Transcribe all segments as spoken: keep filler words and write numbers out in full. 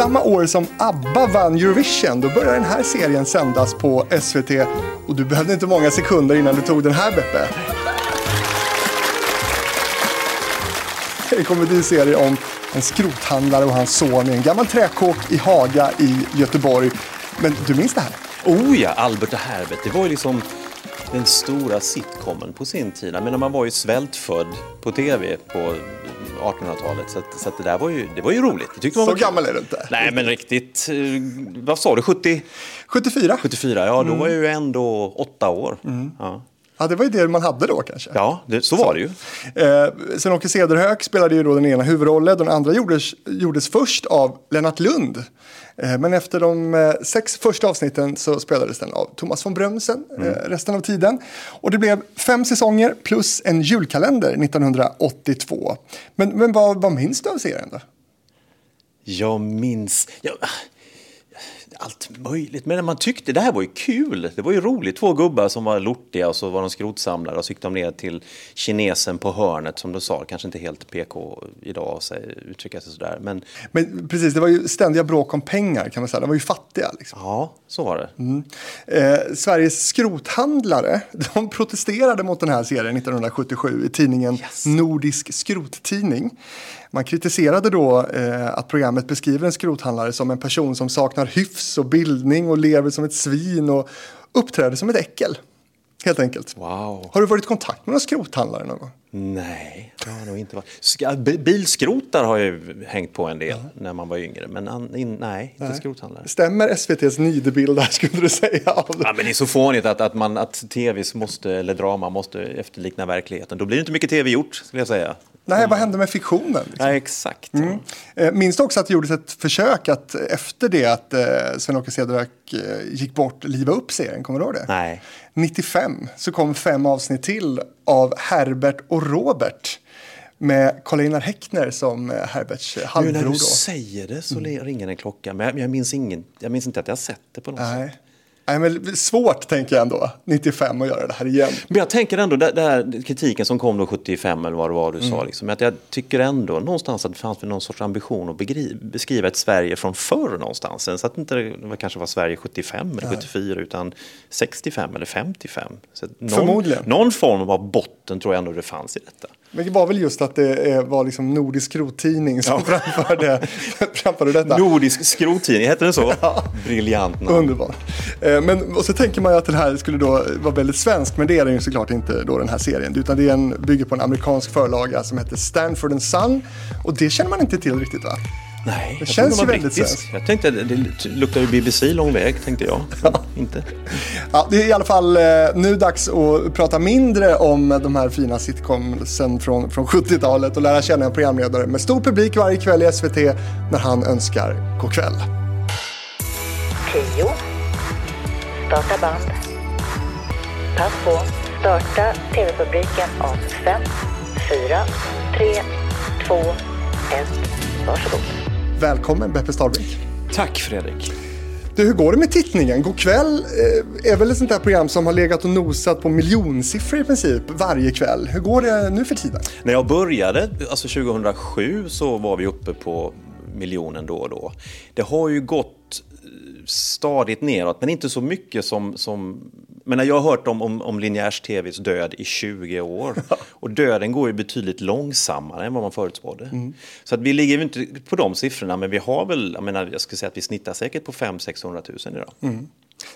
samma år som ABBA vann Eurovision, då började den här serien sändas på S V T. Och du behövde inte många sekunder innan du tog den här, Beppe. En komediserie om en skrothandlare och hans son i en gammal träkåk i Haga i Göteborg. Men du minns det här? Oh ja, Albert och Herbert. Det var ju liksom den stora sitcomen på sin tid. Men när man var ju svältfödd på tv på artonhundratalet. Så, att, så att det där var ju, det var ju roligt. Det tyckte man så var gammal är det inte. Nej, men riktigt. Vad sa du? sjuttio? sjuttiofyra. sjuttiofyra, ja. Då mm. var jag ju ändå åtta år. Mm. Ja. Ja, det var ju det man hade då kanske. Ja, det, så, så var det ju. Eh, Sven-Åke Sederök spelade ju då den ena huvudrollen. Den andra gjordes, gjordes först av Lennart Lund. Eh, men efter de eh, sex första avsnitten så spelades den av Tomas von Brömssen eh, mm. resten av tiden. Och det blev fem säsonger plus en julkalender nittonhundraåttiotvå. Men, men vad, vad minns du av serien då? Jag minns... Jag... allt möjligt, men man tyckte det här var ju kul, det var ju roligt, två gubbar som var lortiga och så var de skrotsamlare och så gick de ner till kinesen på hörnet som du sa, kanske inte helt P K idag och uttrycka sig sådär, men... men precis, det var ju ständiga bråk om pengar kan man säga, de var ju fattiga liksom. Ja, så var det. Mm. eh, Sveriges skrothandlare, de protesterade mot den här serien nittonhundrasjuttiosju i tidningen Yes. Nordisk skrottidning. Man kritiserade då eh, att programmet beskriver en skrothandlare som en person som saknar hyfs och bildning och lever som ett svin och uppträder som ett äckel, helt enkelt. Wow. Har du varit i kontakt med någon skrothandlare någon gång? Nej, det har nog inte varit. Sk- bilskrotar har ju hängt på en del mm. när man var yngre, men an- in- nej, inte nej. Skrothandlare. Stämmer S V T's nidbild där, skulle du säga? Av det? Ja, men det är så fånigt att, att, man, att tv måste, eller drama måste efterlikna verkligheten. Då blir det inte mycket tv gjort, skulle jag säga. Nej, vad hände med fiktionen? Liksom? Ja, exakt. Mm. Minns du också att det gjordes ett försök att efter det att Sven-Åke Cederhög gick bort, liva upp serien, kommer du ihåg det? Nej. nittiofem så kom fem avsnitt till av Herbert och Robert med Colinar Häckner som Herberts halvbror. Nu när du då säger det så mm. ringer en klocka, men jag minns, ingen, jag minns inte att jag har sett det på något Nej. sätt. Nej, men svårt tänker jag ändå, nittiofem, att göra det här igen. Men jag tänker ändå, den här kritiken som kom då sjuttiofem eller vad det var du mm. sa, liksom, att jag tycker ändå någonstans att det fanns någon sorts ambition att begri- beskriva ett Sverige från förr någonstans. Så att inte det inte kanske var Sverige sjuttiofem eller Nej. sjuttiofyra utan sextiofem eller femtiofem. Så någon, Förmodligen. Någon form av botten tror jag ändå det fanns i detta. Men det var väl just att det var liksom Nordisk skrottidning som ja. framförde, framförde detta. Nordisk skrottidning, heter det så? Ja. Briljant namn. Underbart. Men, och så tänker man ju att den här skulle då vara väldigt svensk, men det är den ju såklart inte då, den här serien. Utan det är en, bygger på en amerikansk förlaga som heter Stanford and Son. Och det känner man inte till riktigt, va? Nej, det känns ju väldigt svenskt. Jag tänkte att det luktar ju B B C lång väg, tänkte jag. Ja. Inte. Ja, det är i alla fall nu dags att prata mindre om de här fina sitcomsen från, från sjuttiotalet och lära känna en programledare med stor publik varje kväll i S V T när han önskar Go'kväll. tio. Starta band. Pass på. Starta T V-fabriken om fem, fyra, tre, två, ett. Varsågod. Välkommen Beppe Starvik. Tack Fredrik. Du, hur går det med tittningen? Go'kväll eh, är väl ett sånt här program som har legat och nosat på miljonsiffror i princip varje kväll. Hur går det nu för tiden? När jag började, alltså tjugohundrasju, så var vi uppe på miljonen då och då. Det har ju gått stadigt neråt, men inte så mycket som... som men jag har hört om, om, om linjärs tvs död i tjugo år. Och döden går ju betydligt långsammare än vad man förutspådde. Mm. Så att vi ligger ju inte på de siffrorna, men vi har väl, jag menar, jag skulle säga att vi snittar säkert på fem till sexhundratusen idag. Mm.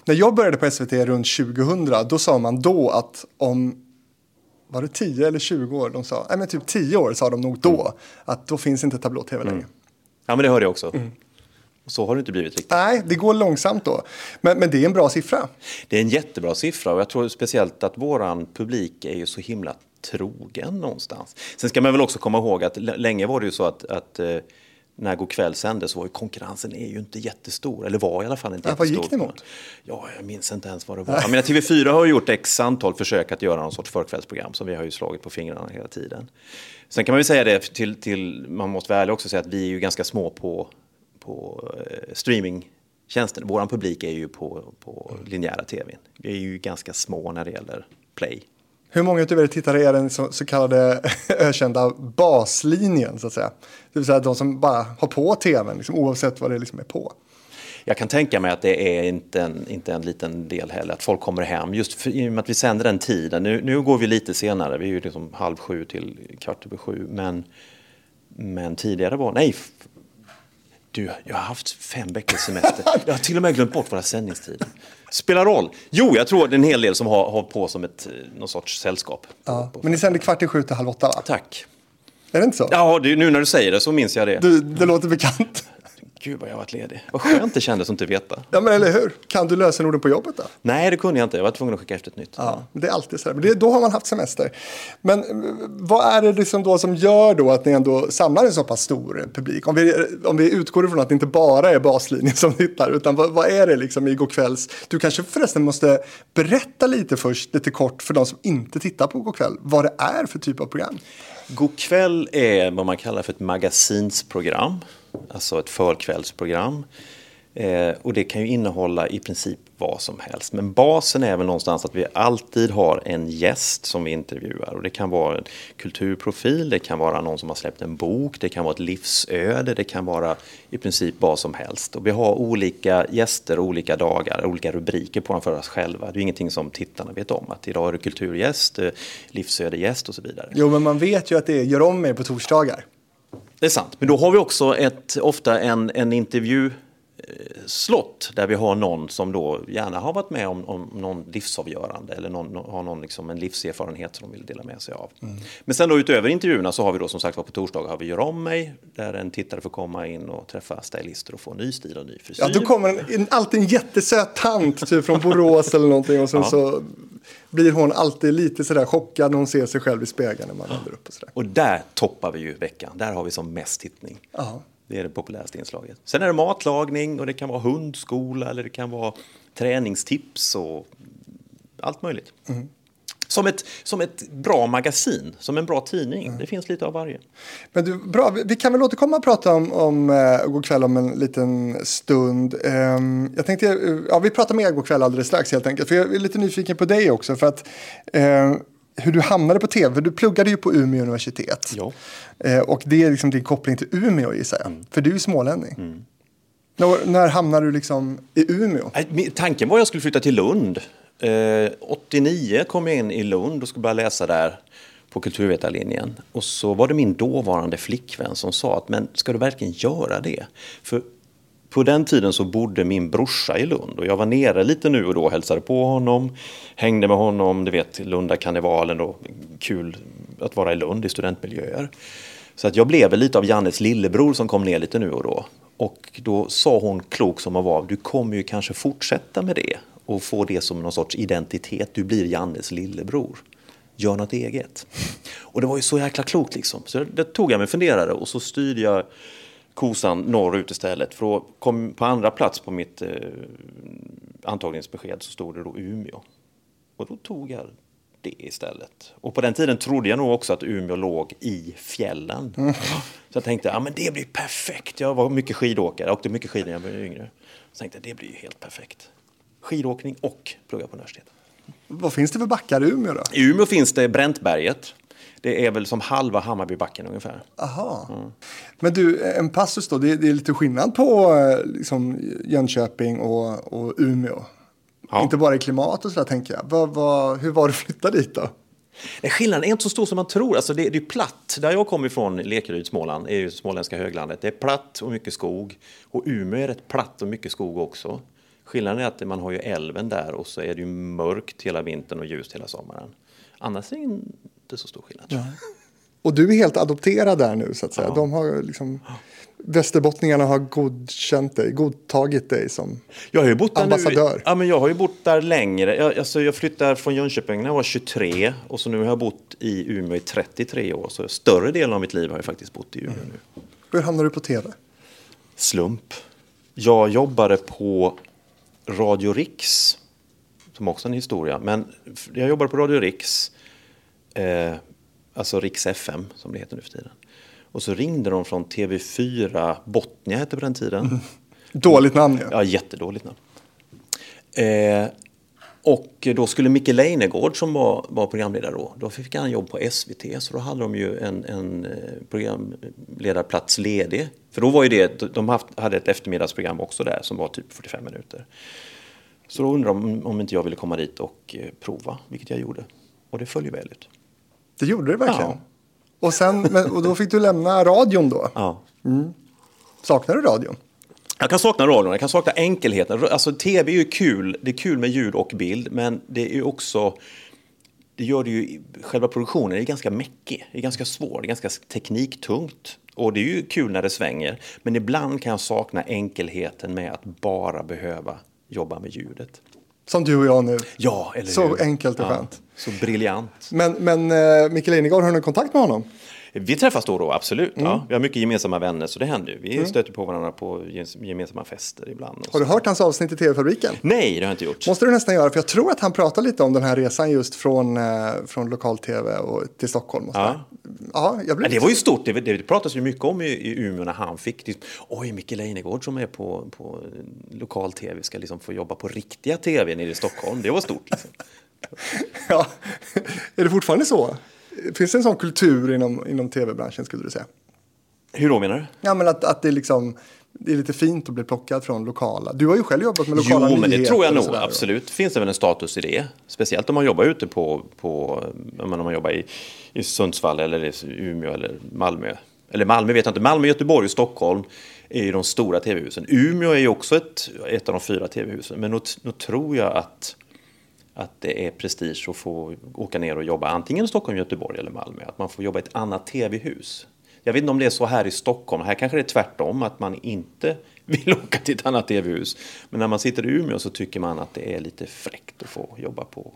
När jag började på S V T runt tjugohundra, då sa man då att om, var det tio eller tjugo år de sa? Nej, men typ tio år sa de nog då. Mm. Att då finns inte tablå-tv mm. längre. Ja, men det hörde jag också. Mm. Så har det inte blivit riktigt. Nej, det går långsamt då. Men, men det är en bra siffra. Det är en jättebra siffra, och jag tror speciellt att våran publik är ju så himla trogen någonstans. Sen ska man väl också komma ihåg att l- länge var det ju så att, att eh, när Go'kväll sändes så var ju konkurrensen är ju inte jättestor. Eller var i alla fall inte ja, jättestor. Vad gick det emot? Ja, jag minns inte ens vad det var. Jag menar, T V fyra har gjort x antal försök att göra någon sorts förkvällsprogram som vi har ju slagit på fingrarna hela tiden. Sen kan man ju säga det till, till man måste väl också säga att vi är ju ganska små på på streamingtjänsten. Vår publik är ju på, på linjära tvn. Vi är ju ganska små när det gäller play. Hur många av er tittare är den så, så kallade ökända baslinjen, så att säga? Det vill säga de som bara har på tvn, liksom, oavsett vad det liksom är på. Jag kan tänka mig att det är inte en, inte en liten del heller, att folk kommer hem. Just för, i och med att vi sänder den tiden. Nu, nu går vi lite senare, vi är ju liksom halv sju till kvart över sju. Men, men tidigare var, nej... Du, jag har haft fem veckors semester. Jag har till och med glömt bort våra sändningstider. Spelar roll. Jo, jag tror det är en hel del som har, har på som ett, någon sorts sällskap. Ja, men ni sänder kvart i sju till halv åtta, va? Tack. Är det inte så? Ja, det, nu när du säger det så minns jag det. Du, det låter bekant. Gud vad jag har varit ledig. Vad skönt det kändes som inte veta. Ja, men eller hur? Kan du lösa orden på jobbet då? Nej, det kunde jag inte. Jag var tvungen att skicka efter ett nytt. Ja, det är alltid så där. Men det, då har man haft semester. Men vad är det liksom då som gör då att ni ändå samlar en så pass stor publik? Om vi, om vi utgår ifrån att det inte bara är baslinjen som tittar, utan vad, vad är det liksom i Go'kvälls? Du kanske förresten måste berätta lite först, lite kort för de som inte tittar på Go'kväll, vad det är för typ av program. Go'kväll är vad man kallar för ett magasinsprogram. Alltså ett förkvällsprogram. Eh, och det kan ju innehålla i princip vad som helst. Men basen är väl någonstans att vi alltid har en gäst som vi intervjuar. Och det kan vara en kulturprofil, det kan vara någon som har släppt en bok, det kan vara ett livsöde, det kan vara i princip vad som helst. Och vi har olika gäster, olika dagar, olika rubriker på dem för oss själva. Det är ingenting som tittarna vet om. Att idag är det kulturgäst, livsödegäst och så vidare. Jo, men man vet ju att det gör om mig på torsdagar. Det är sant, men då har vi också ett, ofta en, en intervjuslott där vi har någon som då gärna har varit med om, om någon livsavgörande eller någon, har någon liksom en livserfarenhet som de vill dela med sig av. Mm. Men sen då utöver intervjuerna så har vi då som sagt på torsdagar har vi Gör om mig, där en tittare får komma in och träffa stylister och få ny stil och ny frisyr. Ja, då kommer en, en, alltid en jättesöt tant typ från Borås eller någonting och sen ja. så... blir hon alltid lite sådär chockad när hon ser sig själv i spegeln när man vänder upp och sådär. Och där toppar vi ju veckan. Där har vi som mest tittning. Aha. Det är det populäraste inslaget. Sen är det matlagning och det kan vara hundskola eller det kan vara träningstips och allt möjligt. Mm. Som ett, som ett bra magasin, som en bra tidning. Mm. Det finns lite av varje. Men du, bra. Vi kan väl återkomma och prata om, om äh, Go'kväll om en liten stund. Um, jag tänkte, ja, vi pratar med Go'kväll alldeles strax helt enkelt. För jag är lite nyfiken på dig också. För att uh, hur du hamnade på tv. Du pluggade ju på Umeå universitet. Ja. Uh, och det är liksom din koppling till Umeå, gissar jag. Mm. För du är ju smålänning. Mm. När, när hamnade du liksom i Umeå? Tanken var att jag skulle flytta till Lund. åttionio kom jag in i Lund och skulle börja läsa där på kulturvetarlinjen. Och så var det min dåvarande flickvän som sa att men ska du verkligen göra det? För på den tiden så bodde min brorsa i Lund och jag var nere lite nu och då, hälsade på honom, hängde med honom, du vet Lundakarnevalen och kul att vara i Lund i studentmiljöer. Så att jag blev lite av Jannes lillebror som kom ner lite nu och då. Och då sa hon klok som hon var, du kommer ju kanske fortsätta med det. Och få det som någon sorts identitet. Du blir Jannes lillebror. Gör något eget. Och det var ju så jäkla klokt liksom. Så det tog jag mig funderade. Och så styrde jag kosan norrut istället. För då kom på andra plats på mitt eh, antagningsbesked. Så stod det då Umeå. Och då tog jag det istället. Och på den tiden trodde jag nog också att Umeå låg i fjällen. Mm. Så jag tänkte, ja men det blir perfekt. Jag var mycket skidåkare. Jag åkte mycket skidor när jag var yngre. Så tänkte jag, det blir ju helt perfekt. Skidåkning och plugga på universitet. Vad finns det för backar i Umeå då? I Umeå finns det Bräntberget. Det är väl som halva Hammarbybacken ungefär. Aha. Mm. Men du, en passus då. Det är, det är lite skillnad på liksom, Jönköping och, och Umeå. Ja. Inte bara i klimat och sådär tänker jag. Va, va, hur var det att flytta dit då? Nej, skillnaden är inte så stor som man tror. Alltså det, det är platt. Där jag kommer ifrån, Lekeryd, Småland, är ju småländska höglandet. Det är platt och mycket skog. Och Umeå är rätt platt och mycket skog också. Skillnaden är att man har ju älven där och så är det ju mörkt hela vintern och ljust hela sommaren. Annars är det inte så stor skillnad. Ja. Och du är helt adopterad där nu så att säga. Ja. De har liksom, västerbottningarna har godkänt dig, godtagit dig som jag har ju bott där ambassadör. Nu, ja, men jag har ju bott där längre. Jag, alltså, jag flyttade från Jönköping när jag var tjugotre och så nu har jag bott i Umeå i trettiotre år. Så större delen av mitt liv har jag faktiskt bott i Umeå mm. nu. Hur hamnade du på tv? Slump. Jag jobbade på Radio Rix, som också är en historia, men jag jobbade på Radio Rix, eh, alltså Rix F M som det heter nu för tiden. Och så ringde de från T V fyra, Botnia hette på den tiden. Mm. Dåligt namn. Ja, jättedåligt namn. Eh, Och då skulle Micke Lejnegård som var, var programledare då, då fick han jobb på S V T, så då hade de ju en, en programledarplats ledig. För då var ju det, de haft, hade ett eftermiddagsprogram också där som var typ fyrtiofem minuter. Så då undrade de om, om inte jag ville komma dit och prova, vilket jag gjorde. Och det följde väl ut. Det gjorde det verkligen? Ja. Och, sen, och då fick du lämna radion då? Ja. Mm. Saknar du radion? Jag kan sakna radion, jag kan sakna enkelheten. Alltså T V är ju kul, det är kul med ljud och bild, men det är ju också, det gör det ju, själva produktionen är ganska mäckig, det är ganska svår, det är ganska tekniktungt. Och det är ju kul när det svänger, men ibland kan jag sakna enkelheten med att bara behöva jobba med ljudet. Som du och jag nu. Ja, eller så hur? Enkelt och skönt. Ja, så briljant. Men, men uh, Micke Lejnegård, har du någon kontakt med honom? Vi träffas då då, absolut. Mm. Ja, vi har mycket gemensamma vänner, så det händer ju. Vi mm. stöter på varandra på gemensamma fester ibland. Har du hört hans avsnitt i T V-fabriken? Nej, det har jag inte gjort. Måste du nästan göra, för jag tror att han pratar lite om den här resan just från, från lokal-T V och till Stockholm. Och ja. Ja, jag blir ja, det var ju stort. Det, det pratades ju mycket om i, i Umeå när han fick. Liksom, Oj, Micke Lejnegård som är på, på lokal-T V ska liksom få jobba på riktiga T V nere i Stockholm. Det var stort. Liksom. Ja, är det fortfarande så? Finns det en sån kultur inom, inom T V-branschen skulle du säga? Hur då menar du? Ja, men att, att det, liksom, det är lite fint att bli plockad från lokala. Du har ju själv jobbat med lokala nyheter. Jo, men det tror jag nog, absolut. Finns det väl en status i det? Speciellt om man jobbar ute på, på om man jobbar i, i Sundsvall eller i Umeå eller Malmö. Eller Malmö vet jag inte. Malmö, Göteborg och Stockholm är ju de stora T V-husen. Umeå är ju också ett, ett av de fyra T V-husen. Men nu tror jag att... att det är prestige att få åka ner och jobba antingen i Stockholm, Göteborg eller Malmö. Att man får jobba i ett annat T V-hus. Jag vet inte om det är så här i Stockholm. Här kanske det är tvärtom, att man inte vill åka till ett annat T V-hus. Men när man sitter i Umeå så tycker man att det är lite fräckt att få jobba på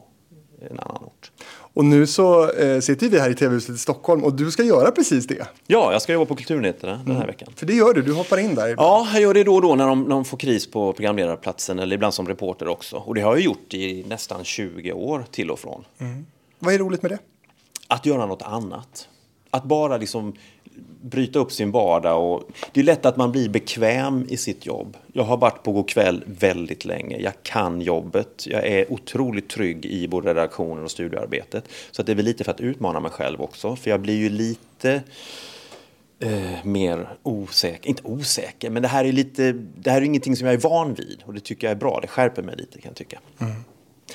en annan ort. Och nu så eh, sitter vi här i T V-huset i Stockholm och du ska göra precis det. Ja, jag ska jobba på kulturnyheterna den här mm. veckan. För det gör du, du hoppar in där. Ja, jag gör det då och då när de, när de får kris på programledarplatsen eller ibland som reporter också. Och det har jag gjort i nästan tjugo år till och från. Mm. Vad är roligt med det? Att göra något annat. Att bara liksom bryta upp sin vardag. Och det är lätt att man blir bekväm i sitt jobb. Jag har varit på Go'kväll väldigt länge. Jag kan jobbet. Jag är otroligt trygg i både redaktionen och studiearbetet. Så att det är väl lite för att utmana mig själv också. För jag blir ju lite eh, mer osäker. Inte osäker, men det här är lite, det här är ingenting som jag är van vid. Och det tycker jag är bra. Det skärper mig lite kan jag tycka. Mm.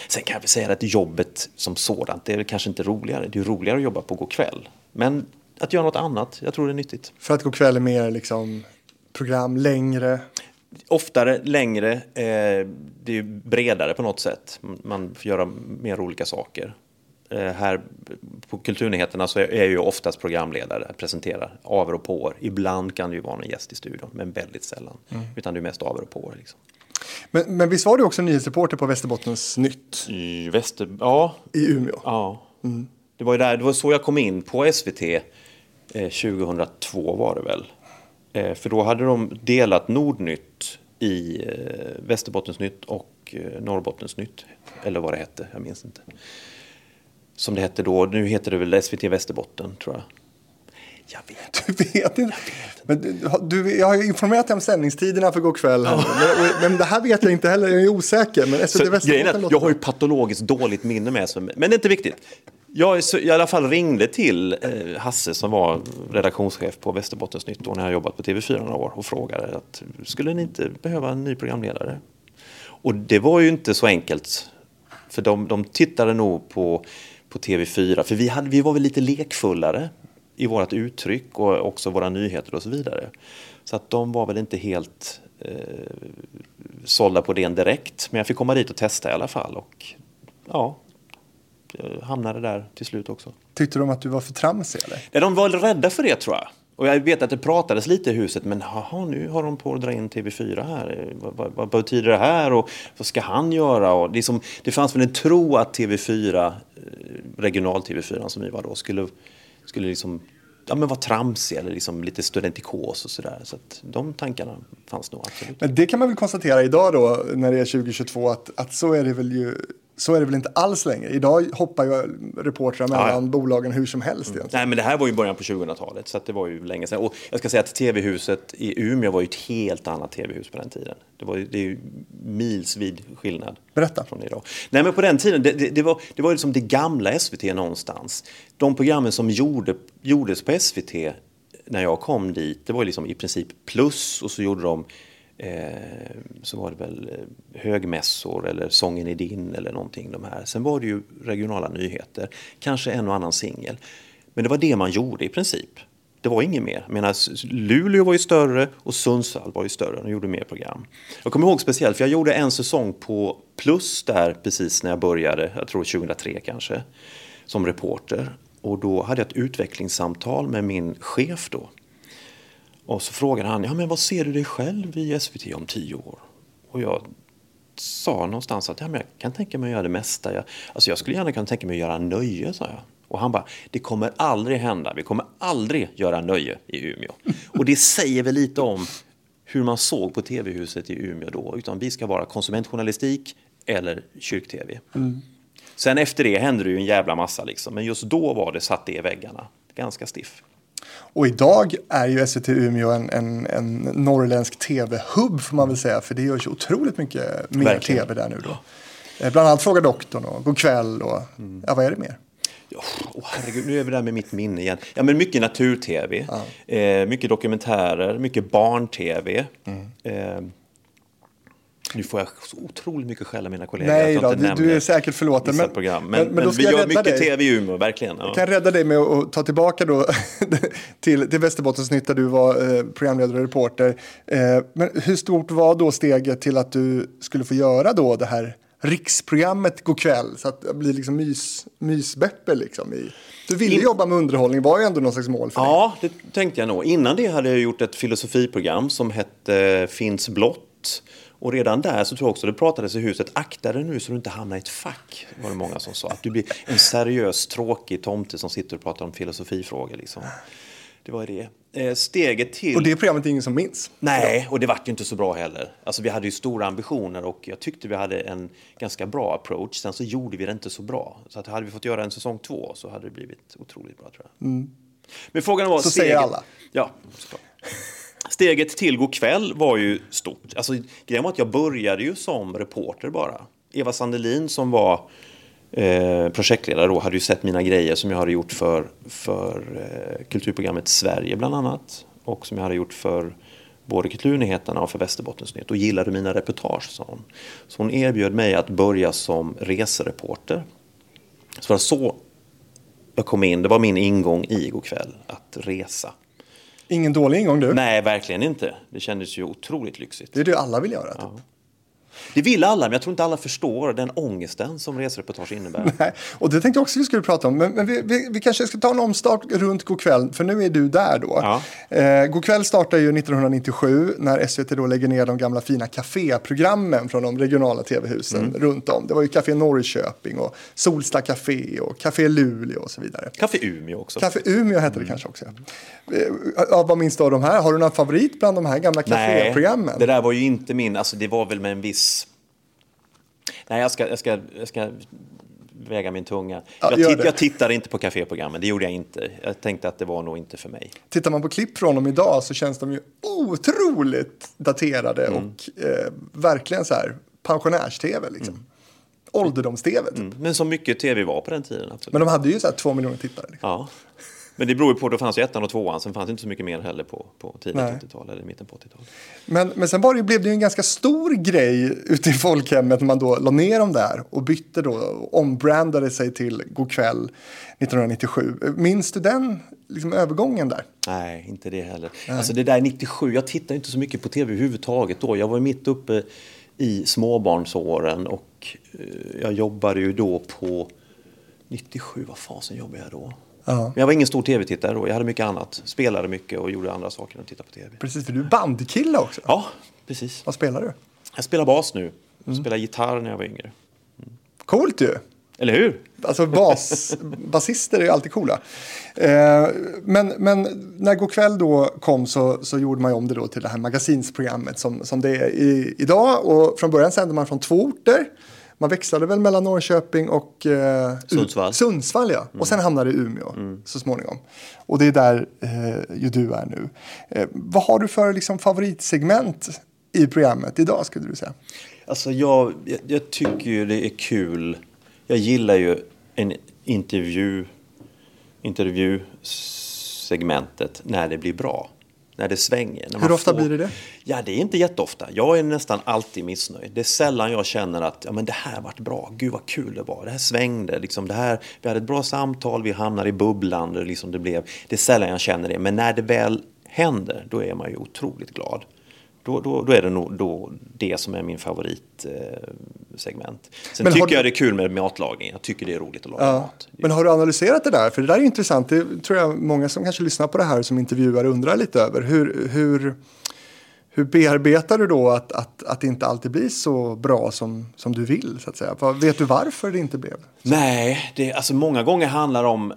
Sen kan jag väl säga att jobbet som sådant, det är kanske inte roligare. Det är roligare att jobba på Go'kväll. Men att göra något annat, jag tror det är nyttigt. För att Go'kväll är mer liksom, program längre? Oftare, längre. Eh, det är bredare på något sätt. Man får göra mer olika saker. Eh, här på kulturnyheterna så är jag ju oftast programledare. Presenterar aver och påor. Ibland kan det ju vara någon gäst i studion, men väldigt sällan. Mm. Utan det är mest aver och påor liksom. Men, men visst var du också nyhetsreporter på Västerbottens Nytt? I, Väster, ja. I Umeå? Ja. Mm. Det var ju där, det var så jag kom in på S V T. tjugohundratvå var det väl. För då hade de delat Nordnytt i Västerbottens Nytt och Norrbottens Nytt. Eller vad det hette, jag minns inte. Som det hette då, nu heter det väl S V T Västerbotten tror jag. Jag vet. Du vet inte. Jag, vet. Men du, du, jag har informerat dig om sändningstiderna för Go'kväll. Här. Ja. Men, men det här vet jag inte heller, jag är osäker. Men S V T Västerbotten, jag har ju patologiskt dåligt minne med sig. Men det är inte viktigt. Jag i alla fall ringde till eh, Hasse som var redaktionschef på Västerbottens Nytt när jag jobbat på T V fyra några år och frågade att skulle ni inte behöva en ny programledare? Och det var ju inte så enkelt för de, de tittade nog på, på T V fyra för vi, hade, vi var väl lite lekfullare i vårt uttryck och också våra nyheter och så vidare. Så att de var väl inte helt eh, sålda på den direkt, men jag fick komma dit och testa i alla fall och ja... hamnade där till slut också. Tyckte de att du var för tramsig eller? Nej, de var rädda för det tror jag. Och jag vet att det pratades lite i huset. Men haha, nu har de på att dra in T V fyra här. Vad, vad, vad betyder det här? Och vad ska han göra? Och liksom, det fanns väl en tro att T V fyra, regional T V fyra som vi var då, skulle, skulle liksom, ja, men vara tramsig eller liksom lite studentikos och sådär. Så att de tankarna fanns nog absolut. Men det kan man väl konstatera idag då när det är tjugohundratjugotvå att, att så är det väl ju Så är det väl inte alls längre. Idag hoppar ju reportrar mellan ja. bolagen hur som helst. Mm. Nej, men det här var ju början på tjugohundratalet, så att det var ju länge sedan. Och jag ska säga att T V-huset i Umeå var ju ett helt annat T V-hus på den tiden. Det var ju, det är ju milsvid skillnad. Berätta. Från idag. Nej, men på den tiden, det, det, det var det var ju liksom det gamla S V T någonstans. De programmen som gjorde, gjordes på S V T när jag kom dit, det var ju liksom i princip Plus, och så gjorde de Eh, så var det väl högmässor eller Sången i din eller någonting de här. Sen var det ju regionala nyheter, kanske en och annan singel. Men det var det man gjorde i princip. Det var inget mer. Medan Luleå var ju större och Sundsvall var ju större. De gjorde mer program. Jag kommer ihåg speciellt, för jag gjorde en säsong på Plus där precis när jag började, jag tror tjugohundratre kanske, som reporter. Och då hade jag ett utvecklingssamtal med min chef då. Och så frågade han, ja men vad ser du dig själv i S V T om tio år? Och jag sa någonstans att ja, men jag kan tänka mig att göra det mesta. Jag, alltså jag skulle gärna kunna tänka mig att göra nöje, sa jag. Och han bara, det kommer aldrig hända. Vi kommer aldrig göra nöje i Umeå. Och det säger väl lite om hur man såg på T V-huset i Umeå då. Utan vi ska vara konsumentjournalistik eller kyrk-T V. Mm. Sen efter det hände det ju en jävla massa liksom. Men just då var det satt det i väggarna. Ganska stiff. Och idag är ju S V T Umeå en, en, en norrländsk tv-hubb får man väl säga. För det görs ju otroligt mycket mer verkligen. Tv där nu då. Ja. Bland annat Fråga doktorn och Go'kväll och mm. ja, vad är det mer? Oh, herregud, nu är vi där med mitt minne igen. Ja, men mycket natur-tv, ja. eh, mycket dokumentärer, mycket barn-tv. Mm. Eh, Nu får jag så otroligt mycket skälla mina kollegor. Nej då, du, du är säkert förlåten. Men, men, men, men vi gör mycket dig. T V i Umeå, verkligen. Ja. Jag kan rädda dig med att ta tillbaka då till, till Västerbottens Nytt där du var eh, programledare och reporter. Eh, men hur stort var då steget till att du skulle få göra då det här riksprogrammet Go'kväll? Så att det blir liksom mys, mysbeppe liksom i... Du ville In... jobba med underhållning, var ju ändå någon slags mål för dig. Ja, det tänkte jag nog. Innan det hade jag gjort ett filosofiprogram som hette Finns blott. Och redan där så tror jag också, det pratades i huset, akta dig nu så du inte hamnar i ett fack, var det många som sa. Att du blir en seriös, tråkig tomte som sitter och pratar om filosofifrågor liksom. Det var det. Eh, steget till... Och det programmet är ingen som minns. Nej, och det var ju inte så bra heller. Alltså vi hade ju stora ambitioner och jag tyckte vi hade en ganska bra approach. Sen så gjorde vi det inte så bra. Så att hade vi fått göra en säsong två så hade det blivit otroligt bra, tror jag. Mm. Men frågan var... Så steget... säger alla. Ja, såklart. Steget till Go'kväll var ju stort. Alltså, grejen var att jag började ju som reporter bara. Eva Sandelin som var eh, projektledare då hade ju sett mina grejer som jag hade gjort för, för eh, kulturprogrammet Sverige bland annat. Och som jag hade gjort för både kulturnyheterna och för Västerbottens Nytt. Och gillade mina reportage, sa hon. Så hon erbjöd mig att börja som resereporter. Så det var så jag kom in. Det var min ingång i Go'kväll, att resa. Ingen dålig ingång du? Nej, verkligen inte. Det kändes ju otroligt lyxigt. Det är det alla vill göra. Typ. Ja. Det vill alla, men jag tror inte alla förstår den ångesten som resereportage innebär. Nej, och det tänkte jag också vi skulle prata om. Men, men vi, vi, vi kanske ska ta en omstart runt Go'kväll, för nu är du där då. Ja. Eh, Go'kväll startar ju nittonhundranittiosju när S V T då lägger ner de gamla fina kaféprogrammen från de regionala tv-husen mm. runt om. Det var ju Café Norrköping och Solsta Café och Café Luleå och så vidare. Café Umeå också. Café Umeå hette mm. det kanske också. Eh, vad minns du av de här? Har du någon favorit bland de här gamla kaféprogrammen? Nej, det där var ju inte min. Alltså det var väl med en viss... Nej, jag ska, jag, ska, jag ska väga min tunga. Ja, jag, titt, jag tittar inte på kaféprogrammen, det gjorde jag inte. Jag tänkte att det var nog inte för mig. Tittar man på klipp från dem idag så känns de ju otroligt daterade mm. och eh, verkligen så här pensionärs-tv liksom. Mm. Ålderdoms-tv typ. Mm. Men så mycket tv var på den tiden. Absolut. Men de hade ju så här två miljoner tittare. Liksom. Ja. Men det beror ju på, då fanns ju ettan och tvåan, sen fanns inte så mycket mer heller på, på tidigt åttiotalet eller mitten på åttiotalet. Men, men sen var det, blev det ju en ganska stor grej ute i folkhemmet när man då la ner dem där och bytte då, och ombrandade sig till Go'kväll nittonhundranittiosju. Minns du den liksom, övergången där? Nej, inte det heller. Nej. Alltså det där nittiosju, jag tittade inte så mycket på tv överhuvudtaget då. Jag var mitt uppe i småbarnsåren och jag jobbade ju då på nittiosju, vad fasen jobbade jag då? Uh-huh. Men jag var ingen stor tv-tittare då. Jag hade mycket annat. Spelade mycket och gjorde andra saker än att titta på tv. Precis, för du är bandkille också. Ja, precis. Vad spelar du? Jag spelar bas nu. Jag mm. spelar gitarr när jag var yngre. Mm. Coolt ju. Eller hur? Alltså bas, basister är ju alltid coola. Eh, men, men när Go'kväll då kom så, så gjorde man ju om det då till det här magasinsprogrammet som, som det är i, idag. Och från början sände man från två orter. man växlade väl mellan Norrköping och eh, Sundsvall. Sundsvall ja. Mm. Och sen hamnade i Umeå mm. så småningom. Och det är där eh, ju du är nu. Eh, vad har du för liksom, favoritsegment i programmet idag skulle du säga? Alltså jag, jag, jag tycker ju det är kul. Jag gillar ju en intervju, intervjusegmentet när det blir bra. När det svänger. När Hur ofta får... blir det det? Ja, det är inte jätteofta. Jag är nästan alltid missnöjd. Det är sällan jag känner att ja, men det här varit bra. Gud vad kul det var. Det här svängde. Liksom, det här... Vi hade ett bra samtal. Vi hamnade i bubblan. Det, liksom det, blev... det är sällan jag känner det. Men när det väl händer, då är man ju otroligt glad. Då, då, då är det nog då det som är min favoritsegment. Eh, Sen men tycker du... jag det är kul med matlagning. Jag tycker det är roligt att laga ja. mat. Men har du analyserat det där? För det där är intressant. Det tror jag många som kanske lyssnar på det här som intervjuar undrar lite över. Hur, hur, hur bearbetar du då att, att, att det inte alltid blir så bra som, som du vill? Så att säga? Vet du varför det inte blev? Nej, det, alltså många gånger handlar om...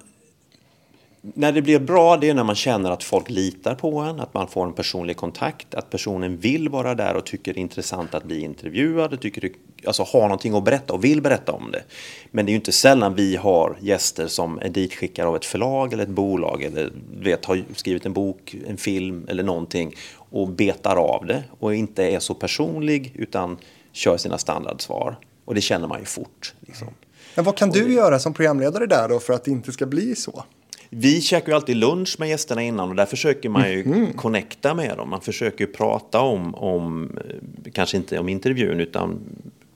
När det blir bra, det är när man känner att folk litar på en, att man får en personlig kontakt, att personen vill vara där och tycker det är intressant att bli intervjuad, tycker det, alltså har någonting att berätta och vill berätta om det. Men det är ju inte sällan vi har gäster som är ditskickade av ett förlag eller ett bolag eller vet, har skrivit en bok, en film eller någonting och betar av det och inte är så personlig utan kör sina standardsvar. Och det känner man ju fort. Liksom. Men vad kan du och, göra som programledare där då för att det inte ska bli så? Vi käkar ju alltid lunch med gästerna innan och där försöker man ju mm. connecta med dem. Man försöker ju prata om, om, kanske inte om intervjun utan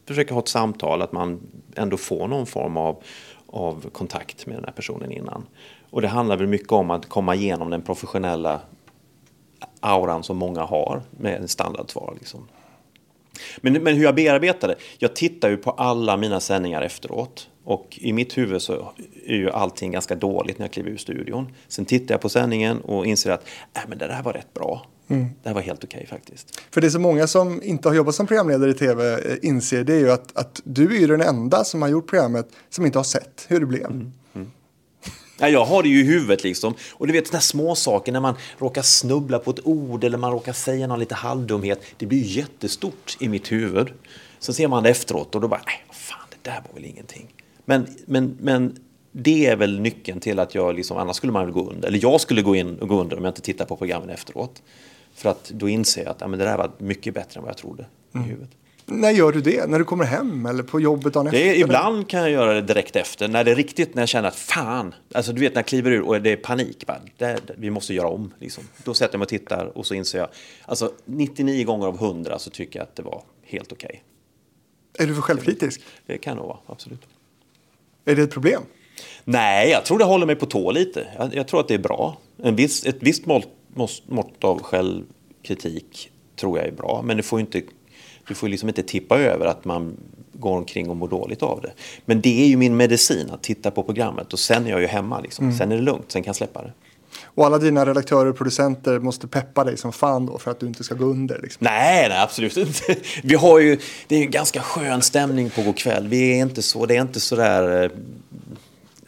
försöker ha ett samtal att man ändå får någon form av, av kontakt med den här personen innan. Och det handlar väl mycket om att komma igenom den professionella auran som många har med en standardsvar liksom. Men, men hur jag bearbetade, jag tittar ju på alla mina sändningar efteråt. Och i mitt huvud så är ju allting ganska dåligt när jag kliver ur studion. Sen tittar jag på sändningen och inser att äh, men det där var rätt bra. Mm. Det här var helt okej faktiskt. För det är så många som inte har jobbat som programledare i tv inser det är ju att, att du är ju den enda som har gjort programmet som inte har sett hur det blev. Mm. Ja, jag har det ju i huvudet liksom. Och du vet såna små saker när man råkar snubbla på ett ord eller man råkar säga någon lite halvdumhet. Det blir ju jättestort i mitt huvud. Sen ser man det efteråt och då bara, nej, fan det där var väl ingenting. Men, men, men det är väl nyckeln till att jag liksom, annars skulle man väl gå under. Eller jag skulle gå in och gå under om jag inte tittar på programmen efteråt. För att då inser jag att ja, men det där var mycket bättre än vad jag trodde mm. i huvudet. När gör du det? När du kommer hem eller på jobbet dagen efter? Ibland kan jag göra det direkt efter. När det är riktigt, när jag känner att fan. Alltså du vet när jag kliver ur och det är panik. Va? Det, det, vi måste göra om. Liksom. Då sätter jag mig och tittar och så inser jag. Alltså nittionio gånger av hundra så tycker jag att det var helt okej. Okay. Är du för självkritisk? Det kan nog vara, absolut. Är det ett problem? Nej, jag tror det håller mig på tå lite. Jag, jag tror att det är bra. En viss, ett visst mått, mått av självkritik tror jag är bra. Men det får ju inte... Du får liksom inte tippa över att man går omkring och mår dåligt av det. Men det är ju min medicin att titta på programmet. Och sen är jag ju hemma liksom. Mm. Sen är det lugnt, sen kan jag släppa det. Och alla dina redaktörer och producenter måste peppa dig som fan då för att du inte ska gå under liksom. Nej, nej absolut inte. Vi har ju, det är ju en ganska skön stämning på Go'kväll. Vi är inte så, det är inte så där...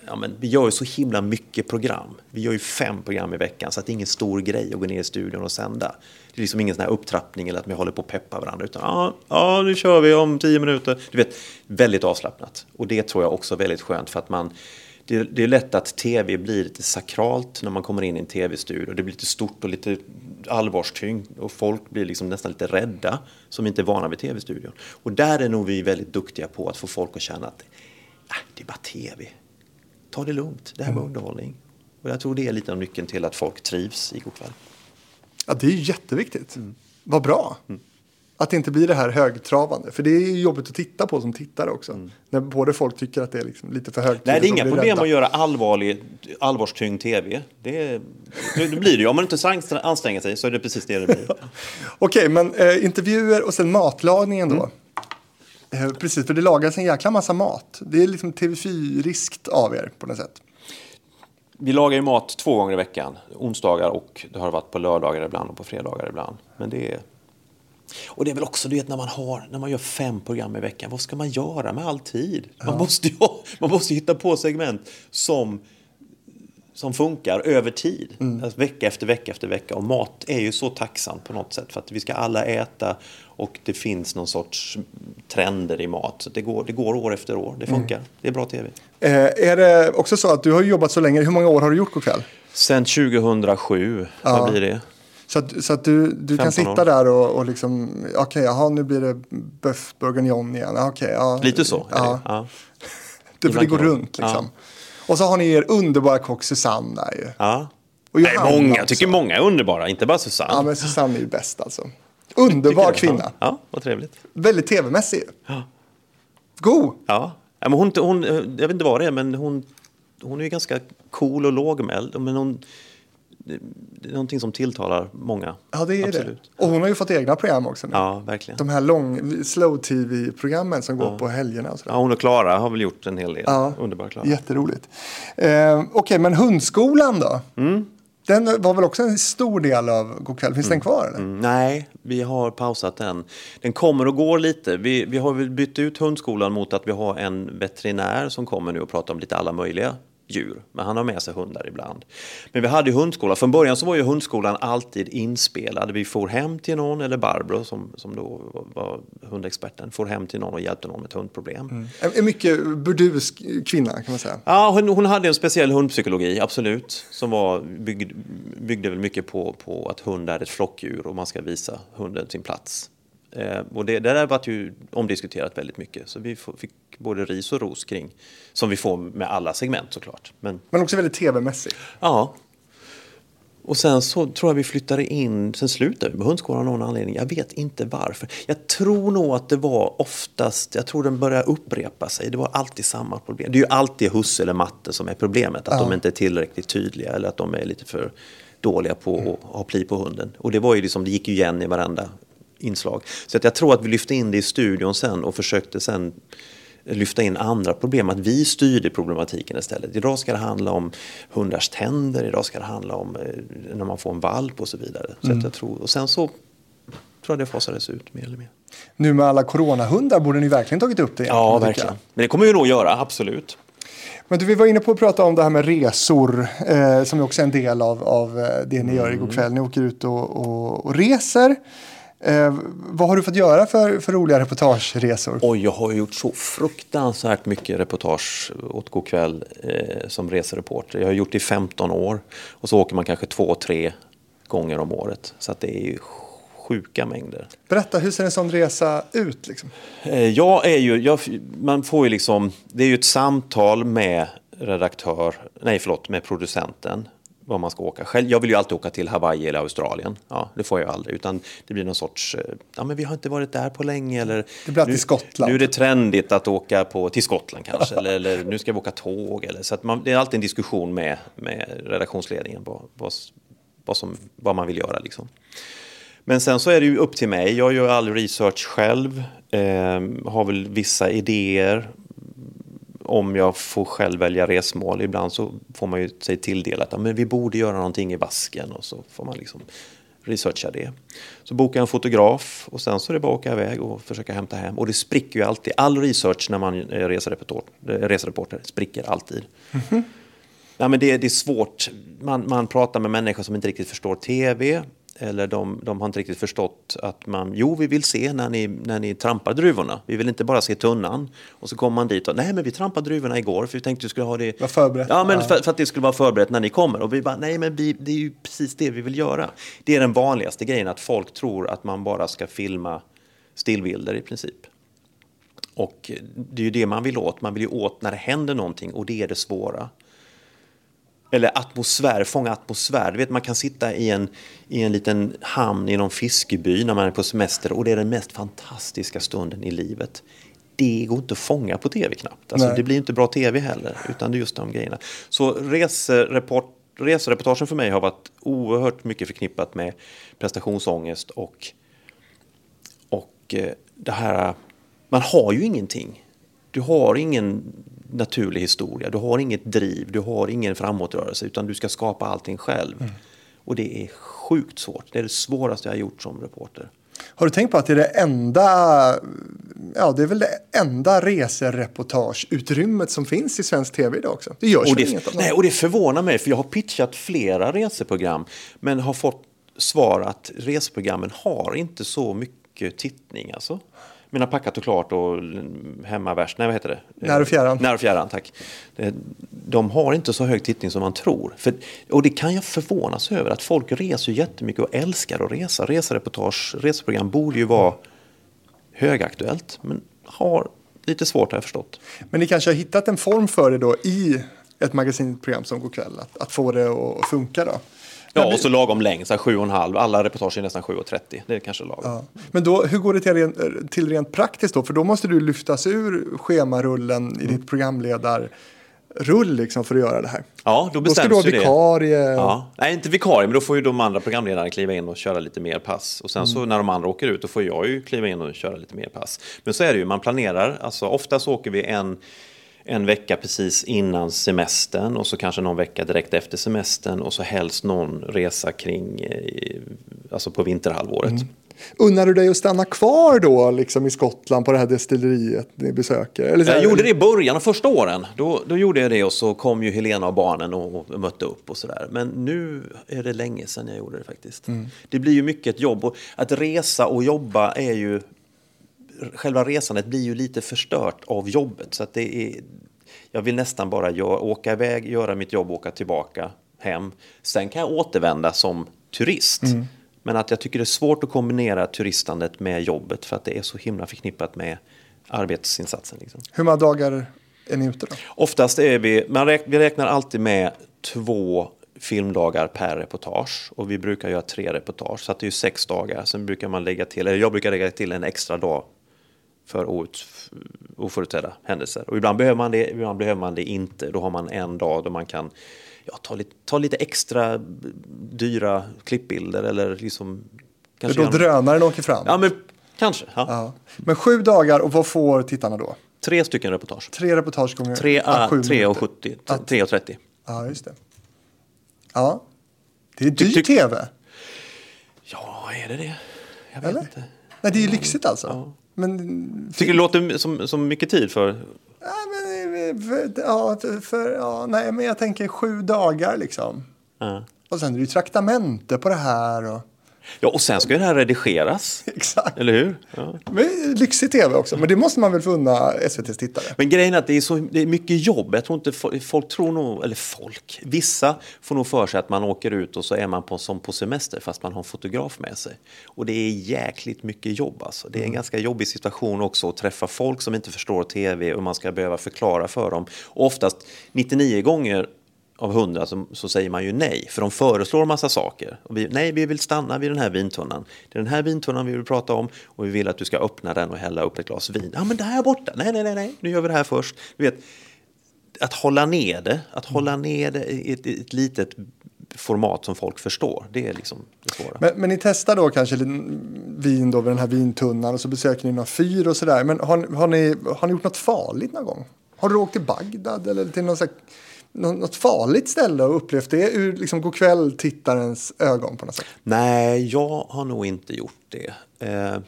Ja, men vi gör ju så himla mycket program. Vi gör ju fem program i veckan så att det är ingen stor grej att gå ner i studion och sända. Det är liksom ingen sån här upptrappning eller att vi håller på att peppa varandra utan ja, ja, nu kör vi om tio minuter. Du vet, väldigt avslappnat. Och det tror jag också är väldigt skönt för att man, det, det är lätt att tv blir lite sakralt när man kommer in i en tv-studio. Det blir lite stort och lite allvarstyngd och folk blir liksom nästan lite rädda som inte är vana vid tv-studion. Och där är nog vi väldigt duktiga på att få folk att känna att ja, det är bara tv. Ta det lugnt, det här med underhållning. Och jag tror det är lite av nyckeln till att folk trivs i Go'kväll. Ja, det är ju jätteviktigt. Mm. Vad bra. Mm. Att det inte blir det här högtravande. För det är ju jobbigt att titta på som tittare också. Mm. När både folk tycker att det är liksom lite för högt. Nej, det är inga problem rädda. Att göra allvarlig, allvarstyngd tv. Det, det blir det ju. Om man inte anstränger sig så är det precis det det blir. Okej, men eh, intervjuer och sen matlagningen då. Mm. Precis, för det lagas en jäkla massa mat. Det är liksom T V fyra-riskt av er på något sätt. Vi lagar ju mat två gånger i veckan. Onsdagar och det har varit på lördagar ibland och på fredagar ibland. Men det är... Och det är väl också, du vet, när man, har, när man gör fem program i veckan. Vad ska man göra med all tid? Man, ja. måste, ju, man måste hitta på segment som, som funkar över tid. Mm. Alltså vecka efter vecka efter vecka. Och mat är ju så tacksamt på något sätt. För att vi ska alla äta. Och det finns någon sorts trender i mat. Så det går, det går år efter år. Det funkar. Mm. Det är bra tv. Eh, är det också så att du har jobbat så länge? Hur många år har du gjort Go'kväll? Sen tjugohundrasju. Ja. Vad blir det? Så att, så att du, du kan sitta år. Där och, och liksom... Okej, okay, jaha, nu blir det bœuf bourguignon igen. Okay, ja. Lite så. Ja. Det, ja. det, det går runt liksom. Ja. Och så har ni er underbara kock Susanna ju. Ja. Och Nej, många. Jag tycker många är underbara, inte bara Susanna. Ja, men Susanna är ju bäst alltså. Underbar kvinna. Ja, vad trevligt. Väldigt tv-mässig. Ja. God. Ja. Ja, men hon, hon, jag vet inte vad det är, men hon, hon är ju ganska cool och lågmäld. Men hon, det är någonting som tilltalar många. Ja, det är absolut. Det. Och hon har ju fått egna program också nu. Ja, verkligen. De här lång, slow-tv-programmen som går ja. På helgerna. Och ja, hon och Klara har väl gjort en hel del. Ja. Underbar Klara. Jätteroligt. Eh, Okej, okay, men hundskolan då? Mm. Den var väl också en stor del av Go'kväll. Finns mm. den kvar eller? Mm. Nej, vi har pausat den. Den kommer och går lite. Vi, vi har väl bytt ut hundskolan mot att vi har en veterinär som kommer nu och pratar om lite alla möjliga djur. Men han har med sig hundar ibland. Men vi hade ju hundskola. Från början så var ju hundskolan alltid inspelad. Vi får hem till någon, eller Barbro som, som då var hundexperten, får hem till någon och hjälpte någon med ett hundproblem. Mm. En mycket burdus kvinna kan man säga. Ja, hon, hon hade en speciell hundpsykologi, absolut. Som var, byggd, byggde väl mycket på, på att hund är ett flockdjur och man ska visa hunden sin plats. Eh, och det, det där var ju omdiskuterat väldigt mycket. Så vi f- fick både ris och ros kring. Som vi får med alla segment såklart. Men, Men också väldigt tv-mässigt. Ja. Och sen så tror jag vi flyttade in. Sen slutade vi med hundskolan av någon anledning. Jag vet inte varför. Jag tror nog att det var oftast. Jag tror den började upprepa sig. Det var alltid samma problem. Det är ju alltid hus eller matte som är problemet. Att ja. De inte är tillräckligt tydliga. Eller att de är lite för dåliga på mm. att ha pli på hunden. Och det var ju liksom. Det gick ju igen i varenda inslag. Så att jag tror att vi lyfte in det i studion sen och försökte sen lyfta in andra problem. Att vi styrde problematiken istället. Idag ska det handla om hundars tänder. Idag ska det handla om när man får en valp och så vidare. Så mm. att jag tror, och sen så tror jag det fasades ut mer eller mer. Nu med alla coronahundar borde ni verkligen tagit upp det. Ja, verkligen. Men det kommer ju nog att göra, absolut. Men du, vi var inne på att prata om det här med resor eh, som är också en del av, av det ni gör mm. Go'kväll. Ni åker ut och, och, och reser. Eh, vad har du fått göra för, för roliga reportageresor? Oj, jag har gjort så fruktansvärt mycket reportage åt Go'kväll eh, som resereporter. Jag har gjort det i femton år och så åker man kanske två, tre gånger om året. Så att det är ju sjuka mängder. Berätta, hur ser en sån resa ut? Liksom? Eh, jag är ju, jag, man får ju liksom, det är ju ett samtal med redaktör, nej förlåt, med producenten. Vad man ska åka själv. Jag vill ju alltid åka till Hawaii eller Australien. Ja, det får jag aldrig. Utan det blir någon sorts... Ja, men vi har inte varit där på länge. Eller, det blir nu, till Skottland. Nu är det trendigt att åka på, till Skottland kanske. eller, eller nu ska vi åka tåg. Eller, så att man, det är alltid en diskussion med, med redaktionsledningen. Vad, vad, vad, som, vad man vill göra liksom. Men sen så är det ju upp till mig. Jag gör all research själv. Eh, har väl vissa idéer. Om jag får själv välja resmål, ibland så får man ju sig tilldelat att men vi borde göra någonting i vasken och så får man liksom researcha det. Så bokar jag en fotograf och sen så är det bara att åka iväg och försöka hämta hem. Och det spricker ju alltid. All research när man är resereporter, resereporter spricker alltid. Mm-hmm. Ja, men det, det är svårt. Man, man pratar med människor som inte riktigt förstår tv. Eller de, de har inte riktigt förstått att man... Jo, vi vill se när ni, när ni trampar druvorna. Vi vill inte bara se tunnan. Och så kommer man dit och... Nej, men vi trampade druvorna igår. För vi tänkte att vi skulle ha det... Var förberett. Ja, men för, för att det skulle vara förberett när ni kommer. Och vi bara... Nej, men vi, det är ju precis det vi vill göra. Det är den vanligaste grejen. Att folk tror att man bara ska filma stillbilder i princip. Och det är ju det man vill åt. Man vill ju åt när det händer någonting. Och det är det svåra. Eller atmosfär, fånga atmosfär. Du vet, man kan sitta i en, i en liten hamn i någon fiskeby när man är på semester. Och det är den mest fantastiska stunden i livet. Det går inte att fånga på tv knappt. Alltså, det blir inte bra tv heller. Utan det är just de grejerna. Så resereport, resereportagen för mig har varit oerhört mycket förknippat med prestationsångest. Och, och det här... Man har ju ingenting. Du har ingen... naturlig historia. Du har inget driv, du har ingen framåtrörelse, utan du ska skapa allting själv. Mm. Och det är sjukt svårt. Det är det svåraste jag har gjort som reporter. Har du tänkt på att det är det enda ja, det är väl det enda resereportageutrymmet som finns i svensk tv idag också. Det görs och det, inget nej, och det förvånar mig, för jag har pitchat flera reseprogram men har fått svar att reseprogrammen har inte så mycket tittning alltså. Mina packat och klart och hemmavärst, nej vad heter det? När och fjärran. När och fjärran, tack. De har inte så hög tittning som man tror. För, och det kan jag förvånas över, att folk reser jättemycket och älskar att resa. Resereportage, reseprogram borde ju vara högaktuellt, men har lite svårt, har jag förstått. Men ni kanske har hittat en form för det då i ett magasinprogram som Go'kväll, att, att få det att funka då? Ja, och så lagom längd, så här sju och en halv. Alla reportage är nästan sju och trettio. Det är kanske lagom. Ja. Men då, hur går det till rent, till rent praktiskt då? För då måste du lyftas ur schemarullen mm. i ditt programledarrull liksom för att göra det här. Ja, då bestäms då ska du ha vikarie. Det. Ja. Nej, inte vikarie, men då får ju de andra programledarna kliva in och köra lite mer pass. Och sen mm. så när de andra åker ut, då får jag ju kliva in och köra lite mer pass. Men så är det ju, man planerar. Alltså, oftast åker vi en... en vecka precis innan semestern och så kanske någon vecka direkt efter semestern och så helst någon resa kring alltså på vinterhalvåret. Mm. Unnar du dig att stanna kvar då liksom i Skottland på det här destilleriet ni besöker? Eller så här, jag gjorde det i början av första åren. Då, då gjorde jag det och så kom ju Helena och barnen och, och mötte upp och sådär. Men nu är det länge sedan jag gjorde det faktiskt. Mm. Det blir ju mycket ett jobb och att resa och jobba är ju... Själva resandet blir ju lite förstört av jobbet. Så att det är, jag vill nästan bara göra, åka iväg, göra mitt jobb, åka tillbaka hem. Sen kan jag återvända som turist. Mm. Men att jag tycker det är svårt att kombinera turistandet med jobbet. För att det är så himla förknippat med arbetsinsatsen. Liksom. Hur många dagar är ni ute då? Oftast är vi... Man räknar, vi räknar alltid med två filmdagar per reportage och vi brukar göra tre reportage så att det är ju sex dagar. Sen brukar man lägga till, eller jag brukar lägga till en extra dag för out, oförutsedda händelser. Och ibland behöver man det, ibland behöver man det inte. Då har man en dag då man kan ja, ta, lite, ta lite extra dyra klippbilder eller liksom... Kanske för då drönaren åker fram? Ja, men kanske. Ja. Ja. Men sju dagar och vad får tittarna då? Tre stycken reportage. Tre reportage gånger tre, ah, sju tre och sjuttio, att, tre och trettio. Ja, just det. Ja, det är dyr ty, ty, tv. Ja, är det det? Jag vet Eller? inte. Nej, det är ju lyxigt alltså. Ja. Men, tycker det låter som, som mycket tid för... Ja, men, för, ja, för, ja, nej, men jag tänker sju dagar liksom. Ja. Och sen är det ju traktamente på det här. Och... Ja, och sen ska ju det här redigeras. Exakt. Eller hur? Ja. Men, lyxig tv också, men det måste man väl få unna S V T:s tittare. Men grejen är att det är, så, det är mycket jobb. Jag tror inte folk tror nog, eller folk, vissa får nog för sig att man åker ut och så är man på, som på semester fast man har en fotograf med sig. Och det är jäkligt mycket jobb alltså. Det är en mm. ganska jobbig situation också att träffa folk som inte förstår tv och man ska behöva förklara för dem. Och oftast nittionio gånger av hundra så, så säger man ju nej. För de föreslår massa saker. Och vi, nej, vi vill stanna vid den här vintunnan. Det är den här vintunnan vi vill prata om. Och vi vill att du ska öppna den och hälla upp ett glas vin. Ja, ah, men det här är borta. Nej, nej, nej, nej. Nu gör vi det här först. Du vet, att hålla ner det. Att hålla ner det i ett, i ett litet format som folk förstår. Det är liksom det svåra. Men, men ni testar då kanske vin då vid den här vintunnan. Och så besöker ni några fyr och sådär. Men har, har, ni, har ni gjort något farligt någon gång? Har du åkt till Bagdad eller till någon slags... Något farligt ställe och upplevt det ur liksom Go'kväll-tittarens ögon på något sätt? Nej, jag har nog inte gjort det. Eh...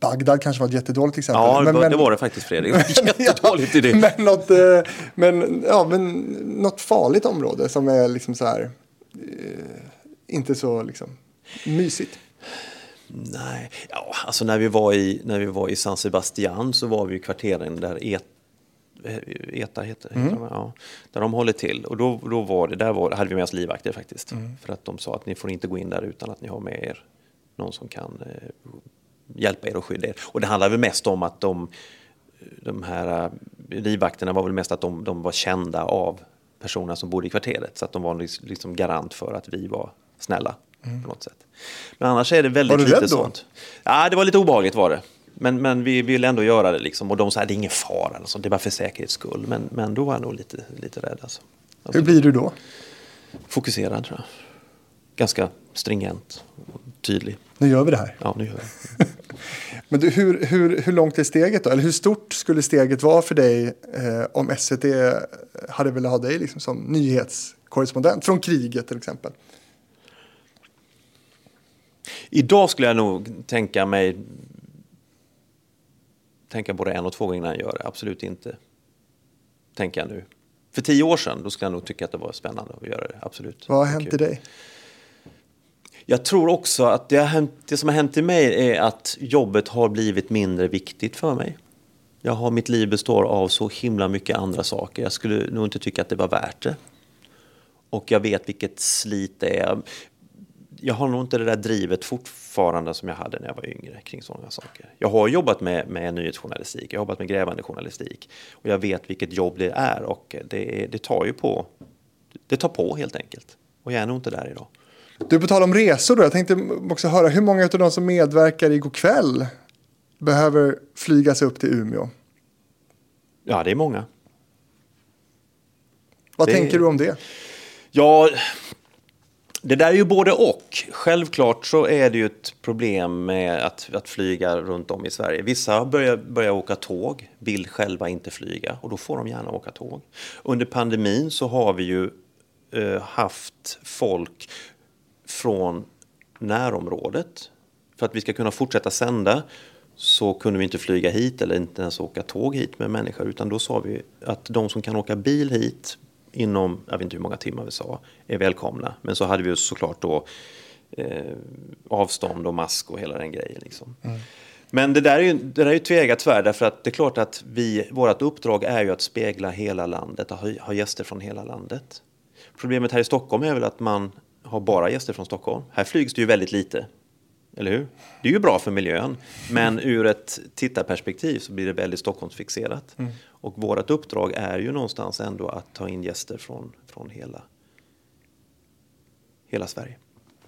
Bagdad kanske var ett jättedåligt exempel. Ja, men, det men... var det faktiskt, Fredrik. Jättedåligt idé. Men, något, eh, men, ja, men något farligt område som är liksom så här, eh, inte så liksom, mysigt. Nej, ja, alltså när vi var i, när vi var i San Sebastian så var vi i kvarteren där et Eta heter det, mm. ja, där de håller till. Och då, då var det, där var, hade vi med oss livvakter faktiskt. Mm. För att de sa att ni får inte gå in där utan att ni har med er någon som kan eh, hjälpa er och skydda er. Och det handlar väl mest om att de, de här livvakterna var väl mest att de, de var kända av personer som bodde i kvarteret. Så att de var liksom garant för att vi var snälla mm. på något sätt. Men annars är det väldigt lite sånt. Var du rädd då? Ja, det var lite obehagligt var det. Men, men vi ville ändå göra det liksom. Och de sa, det är ingen fara, alltså. Det är bara för säkerhets skull. Men, men då var jag nog lite, lite rädd alltså. Alltså, hur blir du då? Fokuserad tror jag. Ganska stringent och tydlig. Nu gör vi det här. Ja, nu gör vi. Men du, hur, hur, hur långt är steget då? Eller hur stort skulle steget vara för dig eh, om S V T hade velat ha dig liksom, som nyhetskorrespondent från kriget till exempel? Idag skulle jag nog tänka mig tänka både en och två gånger innan jag gör det. Absolut inte. Tänker jag nu. För tio år sedan, då skulle jag nog tycka att det var spännande att göra det. Absolut. Vad har hänt i dig? Jag tror också att det, har hänt, det som har hänt i mig är att jobbet har blivit mindre viktigt för mig. Jag har, mitt liv består av så himla mycket andra saker. Jag skulle nog inte tycka att det var värt det. Och jag vet vilket slit det är. Jag har nog inte det där drivet fortfarande som jag hade när jag var yngre kring sådana saker. Jag har jobbat med, med nyhetsjournalistik, jag har jobbat med grävande journalistik. Och jag vet vilket jobb det är och det, det tar ju på, det tar på helt enkelt. Och jag är nog inte där idag. Du, på tal om resor då, jag tänkte också höra hur många av de som medverkar i Go'kväll behöver flyga sig upp till Umeå? Ja, det är många. Vad det... tänker du om det? Ja, det där är ju både och. Självklart så är det ju ett problem med att, att flyga runt om i Sverige. Vissa börjar, börjar åka tåg, vill själva inte flyga och då får de gärna åka tåg. Under pandemin så har vi ju eh, haft folk från närområdet. För att vi ska kunna fortsätta sända så kunde vi inte flyga hit eller inte ens åka tåg hit med människor. Utan då sa vi att de som kan åka bil hit inom, jag vet inte hur många timmar vi sa, är välkomna. Men så hade vi ju såklart då eh, avstånd och mask och hela den grejen liksom. Mm. Men det där är ju, det där är ju tvegat tvär, därför att det är klart att vi, vårt uppdrag är ju att spegla hela landet, att ha, ha gäster från hela landet. Problemet här i Stockholm är väl att man har bara gäster från Stockholm. Här flygs det ju väldigt lite, eller hur? Det är ju bra för miljön, men ur ett tittarperspektiv så blir det väldigt Stockholmsfixerat. Mm. Och vårt uppdrag är ju någonstans ändå att ta in gäster från, från hela, hela Sverige.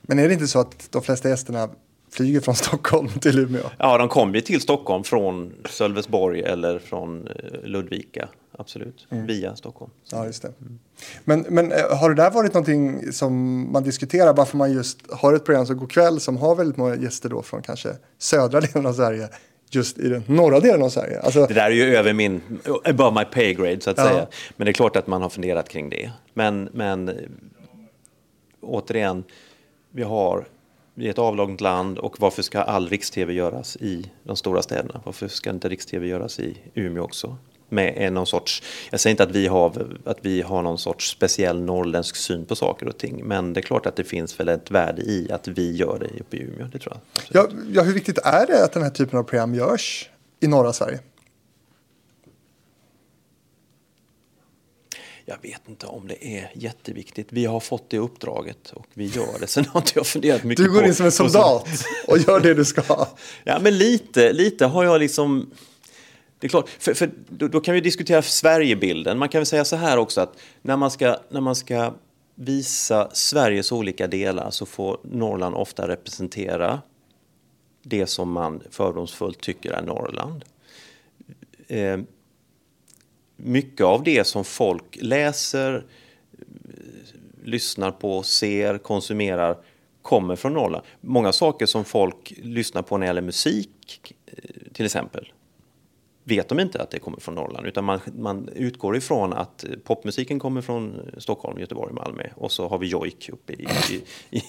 Men är det inte så att de flesta gästerna flyger från Stockholm till Umeå? Ja, de kommer ju till Stockholm från Sölvesborg eller från Ludvika, absolut, mm. via Stockholm. Ja, just det. Mm. Men, men har det där varit någonting som man diskuterar, varför man just har ett program som Go'kväll som har väldigt många gäster då från kanske södra delen av Sverige, just i den norra delen av Sverige? Alltså... Det där är ju över min, above my pay grade så att ja. säga. Men det är klart att man har funderat kring det. Men, men återigen, vi har i ett avlångt land, och varför ska all Riks-T V göras i de stora städerna? Varför ska inte Riks-T V göras i Umeå också? Med någon sorts, jag säger inte att vi har, att vi har någon sorts speciell norrländsk syn på saker och ting, men det är klart att det finns väl ett värde i att vi gör det uppe i Umeå, det tror jag. Ja, ja, hur viktigt är det att den här typen av program görs i norra Sverige? Jag vet inte om det är jätteviktigt. Vi har fått det uppdraget och vi gör det. Sen har inte jag funderat mycket på... Du går in som en soldat och gör det du ska. Ja, men lite, lite har jag liksom... Det är klart, för, för då, då kan vi diskutera Sverigebilden. Man kan väl säga så här också att när man ska, när man ska visa Sveriges olika delar så får Norrland ofta representera det som man fördomsfullt tycker är Norrland. Eh, Mycket av det som folk läser, lyssnar på, ser, konsumerar kommer från Norrland. Många saker som folk lyssnar på när det gäller musik till exempel vet de inte att det kommer från Norrland. Utan man, man utgår ifrån att popmusiken kommer från Stockholm, Göteborg, Malmö. Och så har vi jojk uppe i, i, i,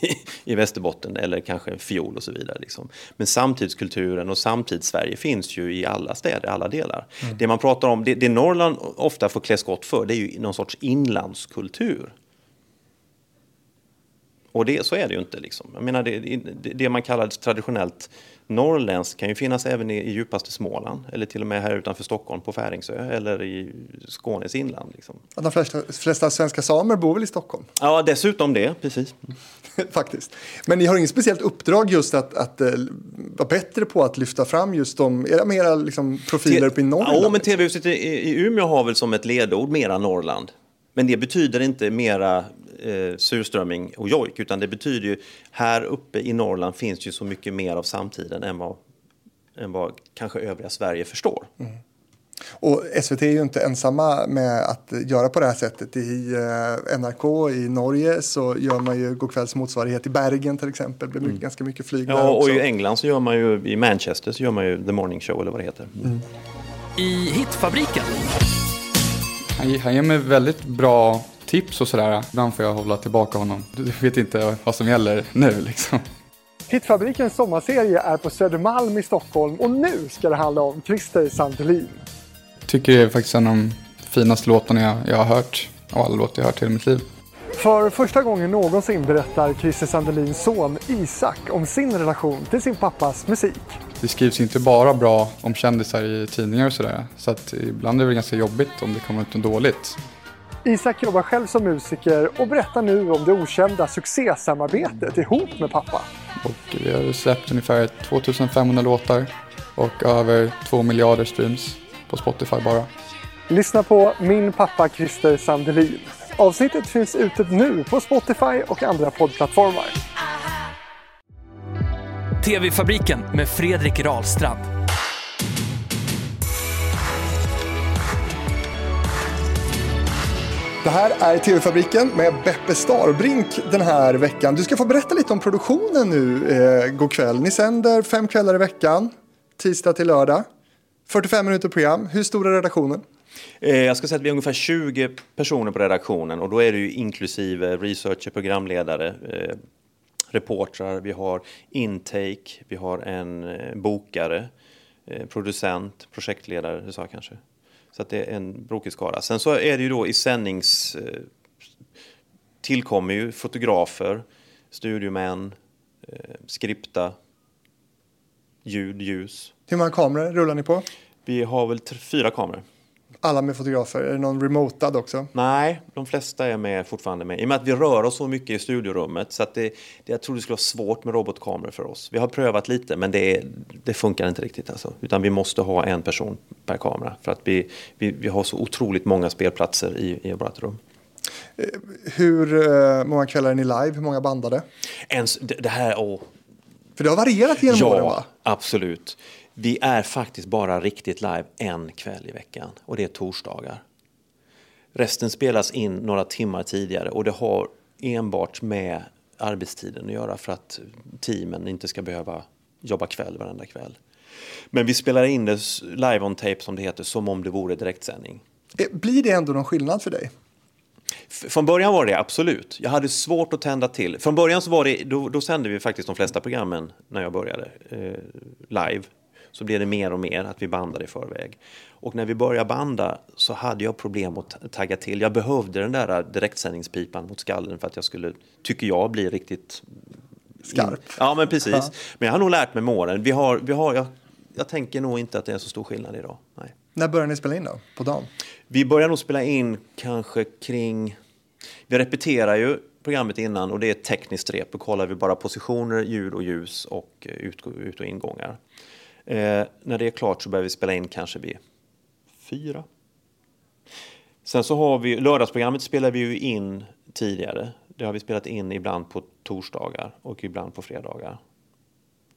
i Västerbotten eller kanske en fiol och så vidare. Liksom. Men samtidskulturen och samtids-Sverige finns ju i alla städer, alla delar. Mm. Det man pratar om, det, det Norrland ofta får klä skott för, det är ju någon sorts inlandskultur. Och det, så är det ju inte. Liksom. Jag menar, det, det, det man kallar traditionellt norrländsk kan ju finnas även i, i djupaste Småland. Eller till och med här utanför Stockholm på Färingsö. Eller i Skånes inland. Liksom. De flesta, flesta svenska samer bor väl i Stockholm? Ja, dessutom det. Precis. Faktiskt. Men ni har inget speciellt uppdrag just att, att äh, vara bättre på att lyfta fram just de era, mera liksom, profiler Te- uppe i Norrland? Ja, men T V-huset i, i Umeå har väl som ett ledord mera Norrland. Men det betyder inte mera... Eh, surströmming och jojk, utan det betyder ju här uppe i Norrland finns ju så mycket mer av samtiden än vad, än vad kanske övriga Sverige förstår. Mm. Och S V T är ju inte ensamma med att göra på det här sättet. I eh, N R K i Norge så gör man ju Go'kvälls motsvarighet i Bergen till exempel. Det blir mycket, mm. ganska mycket flyg där. Ja, och också i England så gör man ju, i Manchester så gör man ju The Morning Show eller vad det heter. Mm. I Hitfabriken. Han ger mig väldigt bra tips och sådär. Ibland får jag hålla tillbaka honom. Du vet inte vad som gäller nu liksom. T V-fabrikens sommarserie är på Södermalm i Stockholm och nu ska det handla om Christer Sandelin. Jag tycker det är faktiskt en av de finaste låtarna jag, jag har hört av alla låtar jag har hört i mitt liv. För första gången någonsin berättar Christer Sandelins son Isak om sin relation till sin pappas musik. Det skrivs inte bara bra om kändisar i tidningar och sådär, så att ibland är det ganska jobbigt om det kommer ut något dåligt. Isak jobbar själv som musiker och berättar nu om det okända succésamarbetet ihop med pappa. Och vi har släppt ungefär tvåtusenfemhundra låtar och över två miljarder streams på Spotify bara. Lyssna på Min pappa Christer Sandelin. Avsnittet finns ute nu på Spotify och andra poddplattformar. T V-fabriken med Fredrik Rahlstrand. Det här är T V-fabriken med Beppe Starvik den här veckan. Du ska få berätta lite om produktionen nu, eh, Go'kväll. Ni sänder fem kvällar i veckan, tisdag till lördag. fyrtiofem minuter program. Hur stor är redaktionen? Jag ska säga att vi är ungefär tjugo personer på redaktionen, och då är det ju inklusive researcher, programledare, eh, reportrar, vi har intake, vi har en bokare, eh, producent, projektledare, det sa jag kanske. Så att det är en brokig skara. Sen så är det ju då i sändnings eh, tillkommer ju fotografer, studiomän, eh, skripta, ljud, ljus. Hur många kameror rullar ni på? Vi har väl t- fyra kameror. Alla med fotografer. Är det någon remotad också? Nej, de flesta är med, fortfarande med. I och med att vi rör oss så mycket i studiorummet. Så att det, det, jag tror det skulle vara svårt med robotkameror för oss. Vi har prövat lite, men det, det funkar inte riktigt. Alltså. Utan vi måste ha en person per kamera. För att vi, vi, vi har så otroligt många spelplatser i, i vårt rum. Hur många kvällar är ni live? Hur många bandade? Ens, det, det här... Åh. För det har varierat genom åren, va? Ja, absolut. Vi är faktiskt bara riktigt live en kväll i veckan, och det är torsdagar. Resten spelas in några timmar tidigare, och det har enbart med arbetstiden att göra för att teamen inte ska behöva jobba kväll varenda kväll. Men vi spelar in det live on tape, som det heter, som om det vore direktsändning. Blir det ändå någon skillnad för dig? Från början var det absolut. Jag hade svårt att tända till. Från början så var det, då, då sände vi faktiskt de flesta programmen när jag började eh, live. Så blev det mer och mer att vi bandade i förväg. Och när vi började banda så hade jag problem att tagga till. Jag behövde den där direktsändningspipan mot skallen för att jag skulle, tycker jag, bli riktigt... Skarp. Ja, men precis. Ja. Men jag har nog lärt mig med åren. Vi har, vi har, jag, jag tänker nog inte att det är så stor skillnad idag. Nej. När började ni spela in då? På dagen? Vi började nog spela in kanske kring... Vi repeterar ju programmet innan, och det är ett tekniskt rep. Då kollar vi bara positioner, ljud och ljus och ut, ut och ingångar. Eh, när det är klart så börjar vi spela in kanske vid fyra. Sen så har vi lördagsprogrammet, spelar vi ju in tidigare. Det har vi spelat in ibland på torsdagar och ibland på fredagar.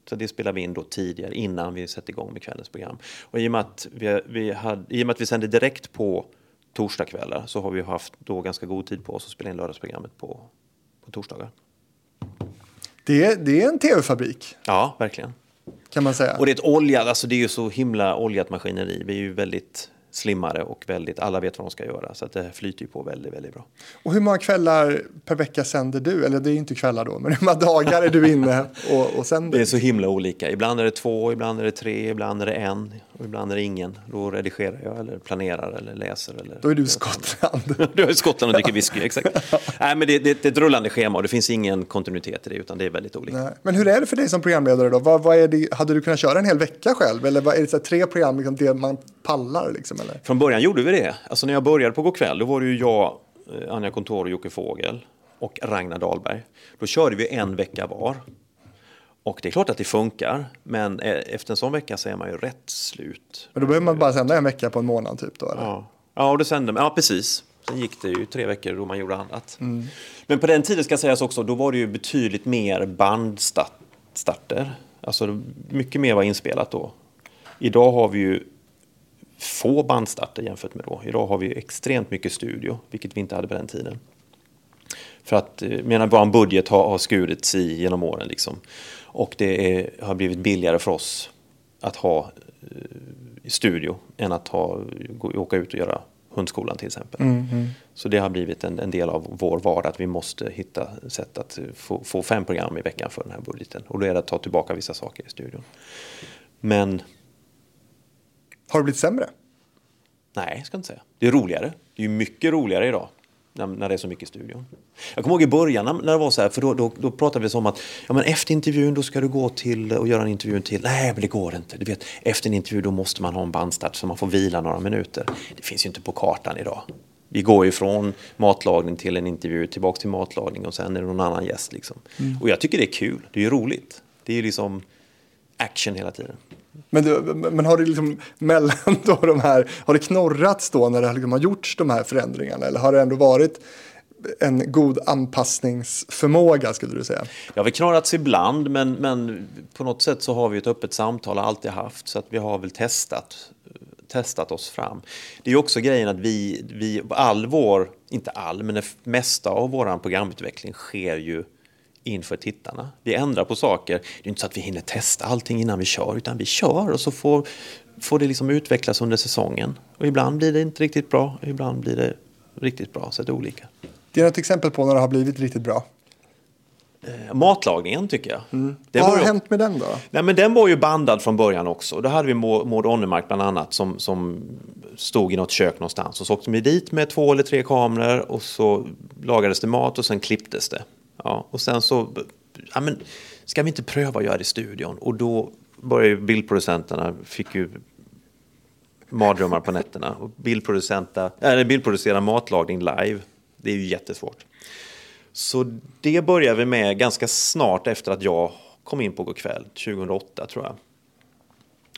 Så det spelar vi in då tidigare innan vi sätter igång med kvällens program. Och i och med att vi, vi, hade, i och med att vi sände direkt på torsdagskvällar så har vi haft då ganska god tid på oss att spela in lördagsprogrammet på, på torsdagar. Det, det är en T V-fabrik. Ja, verkligen. Kan man säga. Och det är ett olja, alltså det är ju så himla oljat maskineri. Vi är ju väldigt slimmare och väldigt, alla vet vad de ska göra. Så att det här flyter ju på väldigt, väldigt bra. Och hur många kvällar per vecka sänder du? Eller det är ju inte kvällar då, men hur många dagar är du inne och, och sänder? Det är så himla olika. Ibland är det två, ibland är det tre, ibland är det en och ibland är det ingen. Då redigerar jag eller planerar eller läser. Eller då är du i Skottland. Du är i Skottland och dricker whisky, exakt. Nej, men det, det, det är ett rullande schema och det finns ingen kontinuitet i det, utan det är väldigt olika. Nej. Men hur är det för dig som programledare då? Vad, vad är det, hade du kunnat köra en hel vecka själv? Eller vad, är det så här tre program, liksom, det man pallar liksom? Eller? Från början gjorde vi det. Alltså när jag började på Go'kväll, då var det ju jag, Anja Kontor och Jocke Fågel och Ragnar Dahlberg. Då körde vi en vecka var. Och det är klart att det funkar, men efter en sån vecka så är man ju rätt slut. Men då behöver man bara sända en vecka på en månad typ då, eller? Ja, ja, och det sände man. Ja, precis. Sen gick det ju tre veckor då man gjorde annat. Mm. Men på den tiden ska sägas också, då var det ju betydligt mer bandstarter. Alltså mycket mer var inspelat då. Idag har vi ju få bandstarter jämfört med då. Idag har vi extremt mycket studio, vilket vi inte hade på den tiden. För att, menar bara en budget har, har skurits i genom åren liksom. Och det är, har blivit billigare för oss att ha eh, studio än att ha, gå, åka ut och göra hundskolan till exempel. Mm, mm. Så det har blivit en, en del av vår vardag att vi måste hitta sätt att få, få fem program i veckan för den här budgeten. Och då är det att ta tillbaka vissa saker i studion. Men... Har det blivit sämre? Nej, jag ska inte säga. Det är roligare. Det är mycket roligare idag. När, när det är så mycket i studion. Jag kommer ihåg i början när det var så här. För då, då, då pratade vi om att ja, men efter intervjun då ska du gå till och göra en intervju till. Nej, men det går inte. Du vet, efter en intervju då måste man ha en bandstart så man får vila några minuter. Det finns ju inte på kartan idag. Vi går ju från matlagning till en intervju. Tillbaka till matlagning och sen är det någon annan gäst. Liksom. Mm. Och jag tycker det är kul. Det är ju roligt. Det är ju liksom action hela tiden. Men, du, men har det liksom mellan då de här, har det knorrats då när det liksom har gjorts de här förändringarna eller har det ändå varit en god anpassningsförmåga skulle du säga? Ja, vi knorrats ibland men, men på något sätt så har vi ett öppet samtal alltid haft så att vi har väl testat, testat oss fram. Det är ju också grejen att vi, vi all vår, inte all men det mesta av våran programutveckling sker ju inför tittarna. Vi ändrar på saker. Det är inte så att vi hinner testa allting innan vi kör utan vi kör och så får, får det liksom utvecklas under säsongen. Och ibland blir det inte riktigt bra och ibland blir det riktigt bra. Så det är olika. Det är något exempel på när det har blivit riktigt bra. Eh, matlagningen tycker jag. Mm. Vad har ju... hänt med den då? Nej, men den var ju bandad från början också. Då hade vi Maud Onnemark bland annat som, som stod i något kök någonstans. Och så åkte vi dit med två eller tre kameror och så lagades det mat och sen klipptes det. Ja, och sen så ja, men, ska vi inte pröva att göra det i studion och då började ju bildproducenterna fick ju mardrömmar på nätterna och bildproducenta, eller bildproducera matlagning live, det är ju jättesvårt så det började vi med ganska snart efter att jag kom in på Go'kväll tjugohundraåtta tror jag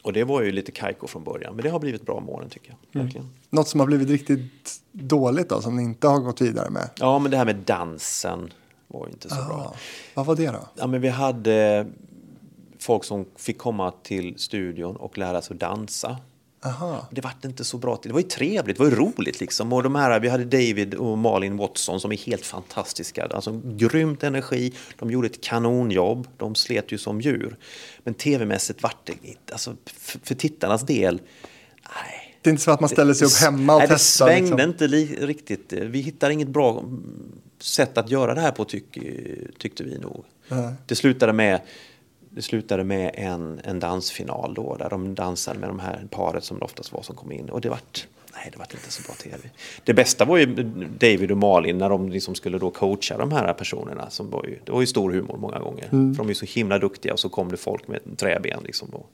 och det var ju lite kajko från början men det har blivit bra med åren tycker jag verkligen. Mm. Något som har blivit riktigt dåligt då som ni inte har gått vidare med? Ja men det här med dansen var inte så ah, bra. Vad var det då? Ja, men vi hade folk som fick komma till studion och lära sig att dansa. Aha. Det var inte så bra. Det var ju trevligt, det var ju roligt liksom. Och de här, vi hade David och Malin Watson som är helt fantastiska. Alltså grymt energi. De gjorde ett kanonjobb. De slet ju som djur. Men tv-mässigt var det inte. Alltså för tittarnas del, nej. Det är inte så att man ställer sig det, upp hemma och nej, testar. Det svängde liksom. Inte li- riktigt. Vi hittar inget bra sätt att göra det här på tyck, tyckte vi nog. Mm. Det slutade med, det slutade med en, en dansfinal då, där de dansade med de här paret som det oftast var som kom in. Och det var, nej, det var inte så bra tv. Det bästa var ju David och Malin när de liksom skulle då coacha de här personerna. Som var ju, det var ju stor humor många gånger. Mm. För de är ju så himla duktiga och så kom det folk med träben liksom då.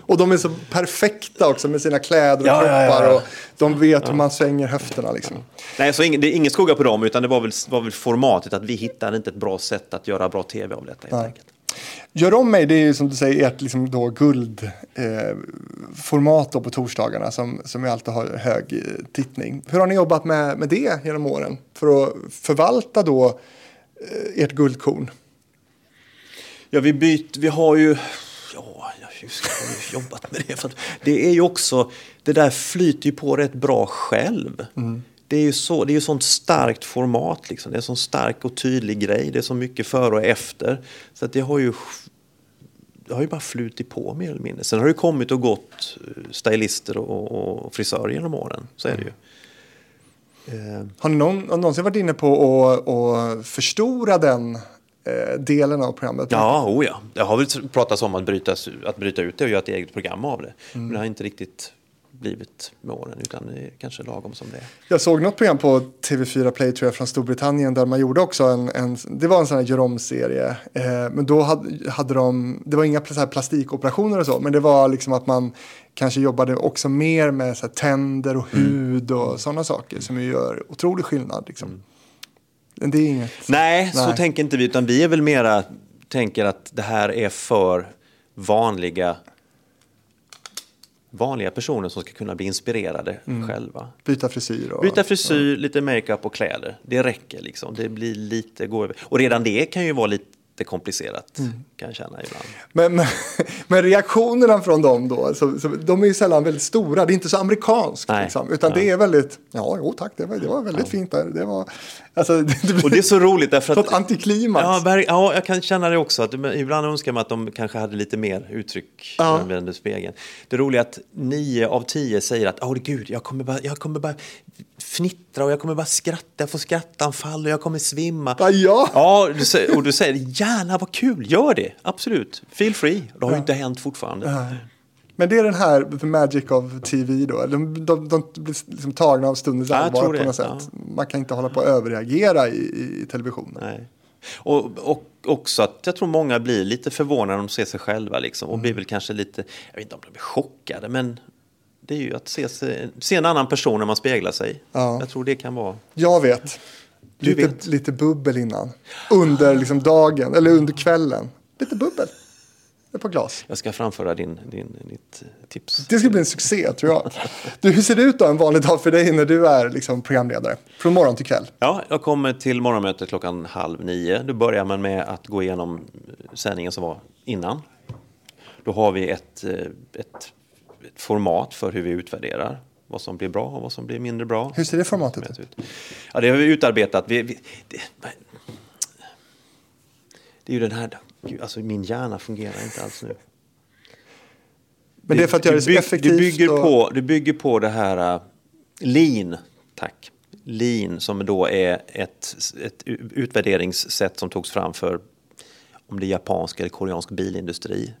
Och de är så perfekta också med sina kläder och ja, kroppar. Ja, ja. Och de vet ja. Hur man svänger höfterna. Liksom. Ja. Nej, så ing- det är ingen skugga på dem utan det var väl, var väl formatet att vi hittade inte ett bra sätt att göra bra tv av detta. Helt enkelt. Gör om mig, det är ju som du säger ett liksom då guldformat eh, på torsdagarna som, som alltid har hög tittning. Hur har ni jobbat med, med det genom åren för att förvalta då eh, ert guldkorn? Ja, vi byter, vi har ju... Ja, jag har jobbat med det. För det är ju också, det där flyter ju på rätt bra själv. Mm. Det är ju så, det är ju sånt starkt format liksom. Det är så stark och tydlig grej. Det är så mycket före och efter. Så att det har ju, det har ju bara flutit på mer eller mindre. Sen har det ju kommit och gått stylister och, och frisörer genom åren. Så är det ju. Mm. Har ni någon, har någonsin varit inne på att, att förstora den delen av programmet? Ja, oh ja. Jag har väl pratat om att bryta, att bryta ut det och göra ett eget program av det. Mm. Men det har inte riktigt blivit med åren utan det är kanske lagom som det är. Jag såg något program på T V fyra Play tror jag från Storbritannien där man gjorde också en, en det var en sån här gör-om-serie eh, men då hade, hade de det var inga så här plastikoperationer och så men det var liksom att man kanske jobbade också mer med så här tänder och hud och mm. sådana saker som ju gör otrolig skillnad liksom. Mm. Det är inget. Nej, Nej, så tänker inte vi utan vi är väl mera tänker att det här är för vanliga vanliga personer som ska kunna bli inspirerade mm. själva. Byta frisyr och byta frisyr, och... lite makeup och kläder. Det räcker liksom. Det blir lite gå över. Och redan det kan ju vara lite jättekomplicerat mm. kan jag känna ibland. Men, men, men reaktionerna från dem då, så, så, de är ju sällan väldigt stora. Det är inte så amerikanskt. Nej, liksom, utan nej. Det är väldigt, ja, jo, tack, det var, det var väldigt ja. fint där. Det var, alltså, det, och det är så roligt. Därför att, ett antiklimax. Ja, ja, jag kan känna det också. Att, ibland önskar man att de kanske hade lite mer uttryck ja. när de vände spegeln. Det roliga är att nio av tio säger att, åh oh, gud, jag kommer bara... Jag kommer bara fnittra och jag kommer bara skratta, jag får skrattanfall och jag kommer svimma. Ja, ja. ja du säger, och du säger, gärna, vad kul, gör det, absolut, feel free. Det har ja. ju inte hänt fortfarande. Ja. Men det är den här, the magic of T V då, de, de, de blir liksom tagna av stundens ja, allvar på något det. sätt. Ja. Man kan inte hålla på att överreagera i, i televisionen. Nej. Och, och också att jag tror många blir lite förvånade om de ser sig själva liksom, och mm. blir väl kanske lite, jag vet inte om de blir chockade, men det är ju att se, se, se en annan person när man speglar sig. Ja. Jag tror det kan vara... Jag vet. Du lite, vet. Lite bubbel innan. Under liksom dagen, eller under kvällen. Lite bubbel. Det är på glas. Jag ska framföra din, din, ditt tips. Det ska bli en succé, tror jag. Du, hur ser det ut då en vanlig dag för dig när du är liksom programledare? Från morgon till kväll. Ja, jag kommer till morgonmötet klockan halv nio. Då börjar man med att gå igenom sändningen som var innan. Då har vi ett... ett ett format för hur vi utvärderar vad som blir bra och vad som blir mindre bra. Hur ser det formatet ut? Ja, det har vi utarbetat. Vi, vi, det, det är ju den här... Alltså, min hjärna fungerar inte alls nu. Men det är för att göra det så effektivt. Du bygger, och... på, du bygger på det här uh, Lean, tack. Lean, som då är ett, ett utvärderingssätt som togs fram för om det är japansk eller koreansk bilindustri,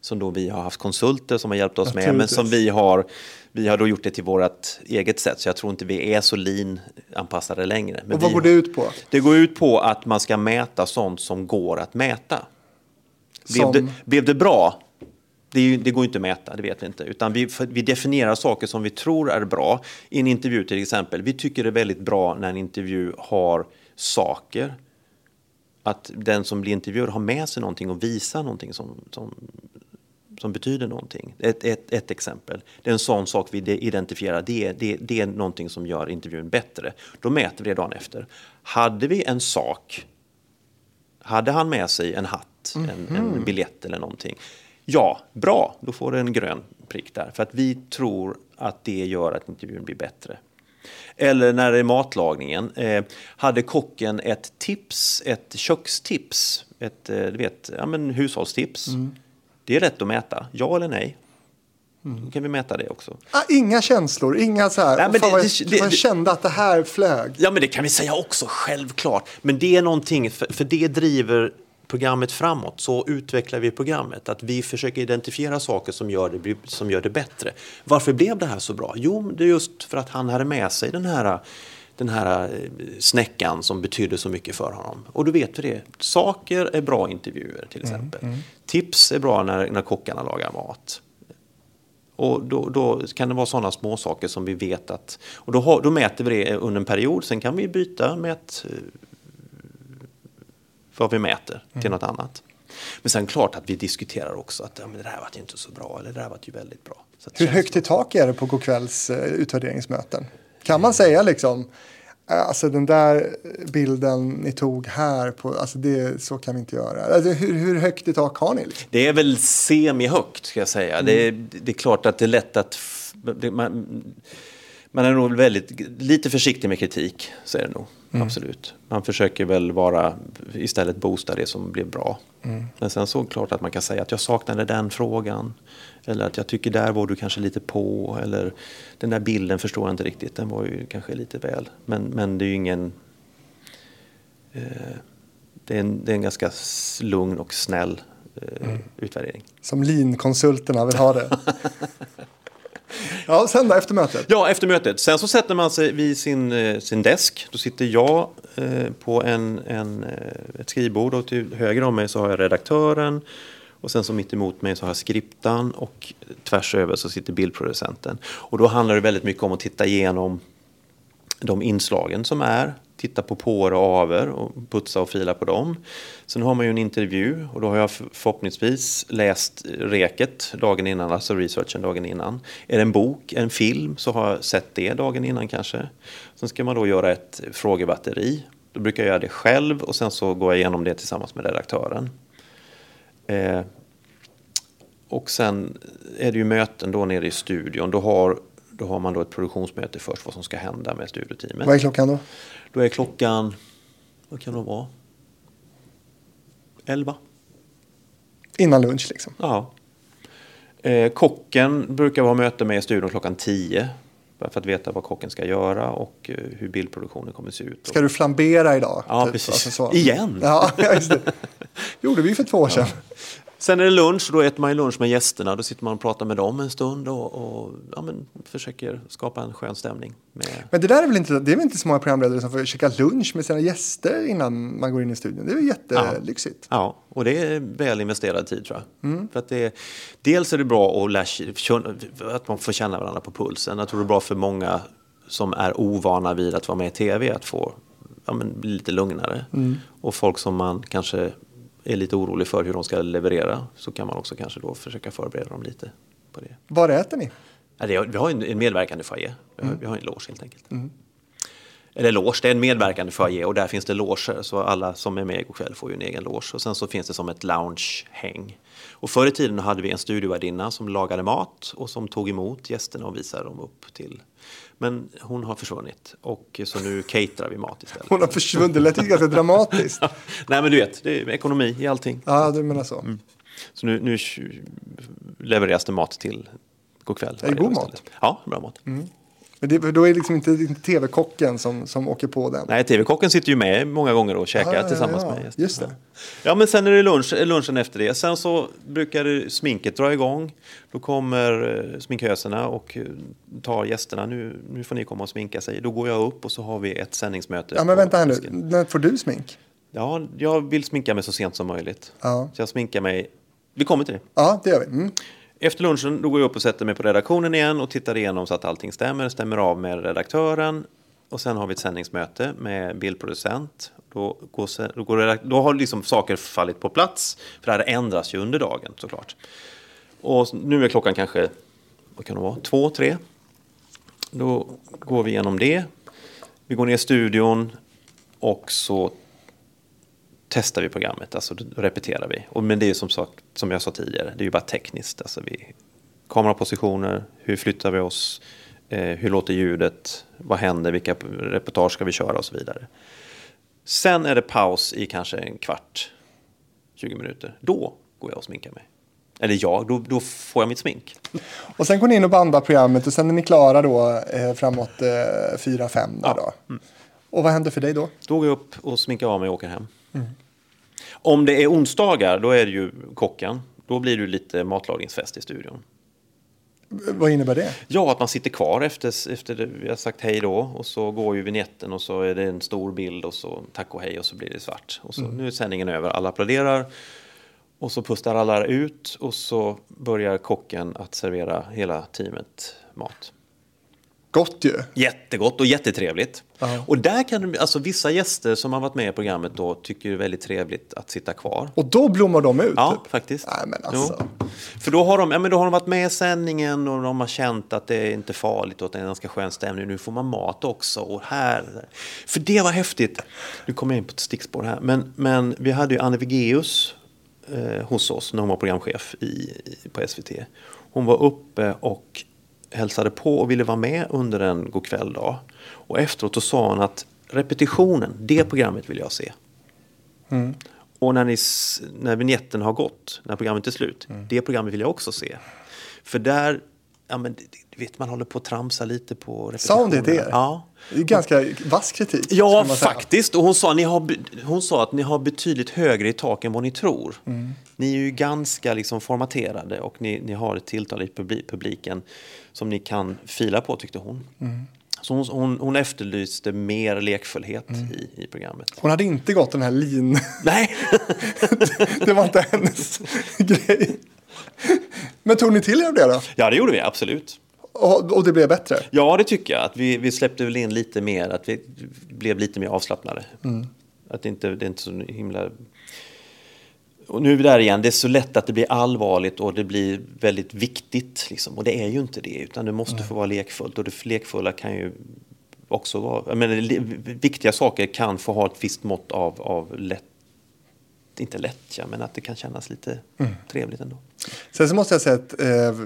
som då vi har haft konsulter som har hjälpt oss med, men som vi har vi har då gjort det till vårt eget sätt, så jag tror inte vi är så lean-anpassade längre. Men och vad går det ut på? Det går ut på att man ska mäta sånt som går att mäta. Som... Blev, det, blev det bra? Det, är ju, det går inte att mäta, det vet vi inte. Utan vi, vi definierar saker som vi tror är bra. I en intervju till exempel, vi tycker det är väldigt bra när en intervju har saker, att den som blir intervjuad har med sig någonting och visar någonting som, som, som betyder någonting. Ett, ett, ett exempel. Det är en sån sak vi identifierar. Det, det, det är någonting som gör intervjun bättre. Då mäter vi det dagen efter. Hade vi en sak? Hade han med sig en hatt? Mm-hmm. En, en biljett eller någonting? Ja, bra. Då får du en grön prick där. För att vi tror att det gör att intervjun blir bättre. Eller när det är matlagningen, eh, hade kocken ett tips, ett kökstips, ett eh, du vet, ja, men hushållstips. Mm. Det är rätt att mäta, ja eller nej. Mm. Då kan vi mäta det också. Ah, inga känslor, inga så här. Nej, men det, fan, det, det, man kände att det här flög. Ja, men det kan vi säga också, självklart. Men det är någonting, för, för det driver programmet framåt, så utvecklar vi programmet. Att vi försöker identifiera saker som gör det, som gör det bättre. Varför blev det här så bra? Jo, det är just för att han hade med sig den här, den här snäckan som betydde så mycket för honom. Och då vet vi det. Saker är bra intervjuer till exempel. Mm, mm. Tips är bra när, när kockarna lagar mat. Och då, då kan det vara sådana små saker som vi vet att... Och då, har, då mäter vi det under en period. Sen kan vi byta med ett... vad vi mäter till något mm. annat. Men sen klart att vi diskuterar också att ja, men det här var inte så bra, eller det här var ju väldigt bra. Så hur högt i tak är det på Go'kvälls eh, utvärderingsmöten? Kan man mm. säga liksom, alltså den där bilden ni tog här, på, alltså det, så kan vi inte göra. Alltså, hur, hur högt i tak har ni? Liksom? Det är väl semi-högt, ska jag säga. Mm. Det, det är klart att det är lätt att... F- det, man, man är nog väldigt, lite försiktig med kritik, så är det nog. Mm. Absolut. Man försöker väl vara istället boosta det som blev bra. Mm. Men sen så klart att man kan säga att jag saknade den frågan. Eller att jag tycker där var du kanske lite på. Eller den där bilden förstår jag inte riktigt. Den var ju kanske lite väl. Men, men det är ju ingen... Eh, det, är en, det är en ganska lugn och snäll eh, mm. utvärdering. Som Lean-konsulterna vill ha det. Ja, sen då, efter mötet. Ja, efter mötet. Sen så sätter man sig vid sin, sin desk. Då sitter jag eh, på en, en, ett skrivbord, och till höger om mig så har jag redaktören. Och sen så mitt emot mig så har jag skriptan, och tvärs över så sitter bildproducenten. Och då handlar det väldigt mycket om att titta igenom de inslagen som är. Titta på påor och aver och putsa och fila på dem. Sen har man ju en intervju, och då har jag förhoppningsvis läst reket dagen innan, alltså researchen dagen innan. Är det en bok, en film, så har jag sett det dagen innan kanske. Sen ska man då göra ett frågebatteri Då brukar jag göra det själv och sen så går jag igenom det tillsammans med redaktören. Eh, och sen är det ju möten då nere i studion. Då har, då har man då ett produktionsmöte först, vad som ska hända med studioteamet. Vad är klockan då? Då är klockan, vad kan det vara? elva. Innan lunch liksom? Ja. Eh, kocken brukar vara möte med i studion klockan tio. För att veta vad kocken ska göra och hur bildproduktionen kommer att se ut. Ska du flambera idag? Ja, typ, precis. Alltså igen? Ja, just det. Gjorde vi för två år sedan. Ja. Sen är det lunch, då äter man ju lunch med gästerna. Då sitter man och pratar med dem en stund och, och ja, men, försöker skapa en skön stämning. Med... Men det där är väl inte, det är väl inte så många programledare som får käka lunch med sina gäster innan man går in i studion. Det är ju jättelyxigt. Ja, ja, och det är väl investerad tid tror jag. Mm. För att det, dels är det bra att, lära, att man får känna varandra på pulsen. Jag tror det är bra för många som är ovana vid att vara med i tv att få ja, men, bli lite lugnare. Mm. Och folk som man kanske... är lite orolig för hur de ska leverera, så kan man också kanske då försöka förbereda dem lite på det. Var äter ni? Vi har en medverkande foyer. Mm. Vi har en loge helt enkelt. Mm. Eller loge, det är en medverkande foyer och där finns det loger, så alla som är med i Go'kväll får ju en egen loge. Och sen så finns det som ett loungehäng. Och förr i tiden hade vi en studiovärdinna som lagade mat och som tog emot gästerna och visade dem upp till... Men hon har försvunnit och så nu caterar vi mat istället. Hon har försvunnit, det lät ju ganska dramatiskt. Nej men du vet, det är ekonomi i allting. Ja, du menar så. Mm. Så nu, nu levereras det mat till Go'kväll. Det är god mat. Istället. Ja, bra mat. Mm. Men det, då är det liksom inte tv-kocken som, som åker på den. Nej, tv-kocken sitter ju med många gånger och käkar ah, tillsammans ja, ja. med gästen. Just det. Ja. ja, men sen är det lunch, lunchen efter det. Sen så brukar det, sminket dra igång. Då kommer sminköserna och tar gästerna. Nu, nu får ni komma och sminka sig. Då går jag upp och så har vi ett sändningsmöte. Ja, men vänta här nu. När får du smink? Ja, jag vill sminka mig så sent som möjligt. Ja. Så jag sminkar mig... Vi kommer till det. Ja, det gör vi. Mm. Efter lunchen då går jag upp och sätter mig på redaktionen igen och tittar igenom så att allting stämmer. Stämmer av med redaktören. Och sen har vi ett sändningsmöte med bildproducent. Då, går, då, går, då har liksom saker fallit på plats. För det här ändras ju under dagen såklart. Och nu är klockan kanske, vad kan det vara, två, tre. Då går vi igenom det. Vi går ner i studion och så... testar vi programmet, alltså repeterar vi. Och, men det är ju som, sagt, som jag sa tidigare, det är ju bara tekniskt. Alltså vi, kamerapositioner, hur flyttar vi oss, eh, hur låter ljudet, vad händer, vilka reportage ska vi köra och så vidare. Sen är det paus i kanske en kvart, tjugo minuter. Då går jag och sminkar mig. Eller ja, då, då får jag mitt smink. Och sen går ni in och bandar programmet och sen är ni klara då eh, framåt eh, fyra, fem. Ja. Då. Mm. Och vad händer för dig då? Då går jag upp och sminkar av mig och åker hem. Mm. Om det är onsdagar, då är det ju kocken. Då blir det lite matlagningsfest i studion. Vad innebär det? Ja, att man sitter kvar efter, efter det, vi har sagt hej då. Och så går ju vignetten och så är det en stor bild och så tack och hej och så blir det svart. Och så mm. nu är sändningen över, alla applåderar. Och så pustar alla ut och så börjar kocken att servera hela teamet mat. Gott ju. Jättegott och jättetrevligt. Uh-huh. Och där kan alltså vissa gäster som har varit med i programmet då tycker det är väldigt trevligt att sitta kvar. Och då blommar de ut. Ja, typ. Faktiskt. Nej, men alltså. Jo. För då har de, ja, men då har de varit med i sändningen och de har känt att det är inte farligt och att det är en ganska skön stämning. Nu får man mat också och här. För det var häftigt. Nu kommer jag in på ett stickspår här. Men, men vi hade ju Anne Vigeus eh, hos oss när hon var programchef i, i, på S V T. Hon var uppe och hälsade på och ville vara med under en Go'kväll-dag. Och efteråt så sa hon att repetitionen, det programmet vill jag se. Mm. Och när, ni, när vignetten har gått, när programmet är slut, mm. det programmet vill jag också se. För där, ja men vet man håller på att tramsa lite på repetitionen. Sa hon det till er? Ja. Det är ganska vass kritik. Ja, faktiskt. Och hon sa, ni har, hon sa att ni har betydligt högre i tak än vad ni tror. Mm. Ni är ju ganska liksom formaterade och ni, ni har ett tilltal i publiken som ni kan fila på, tyckte hon. Mm. Så hon, hon, hon efterlyste mer lekfullhet mm. i, i programmet. Hon hade inte gått den här Lean. Nej. det, det var inte hennes grej. Men tog ni till er av det då? Ja, det gjorde vi, absolut. Och, och det blev bättre? Ja, det tycker jag. Att vi, vi släppte väl in lite mer. Att vi blev lite mer avslappnade. Mm. Att det inte, det är inte så himla... Och nu är vi där igen. Det är så lätt att det blir allvarligt och det blir väldigt viktigt. Liksom. Och det är ju inte det. Utan det måste mm. få vara lekfullt. Och det lekfulla kan ju också vara, jag menar, viktiga saker kan få ha ett visst mått av, av lätt, inte lättja, men att det kan kännas lite mm. trevligt ändå. Sen så måste jag säga att eh,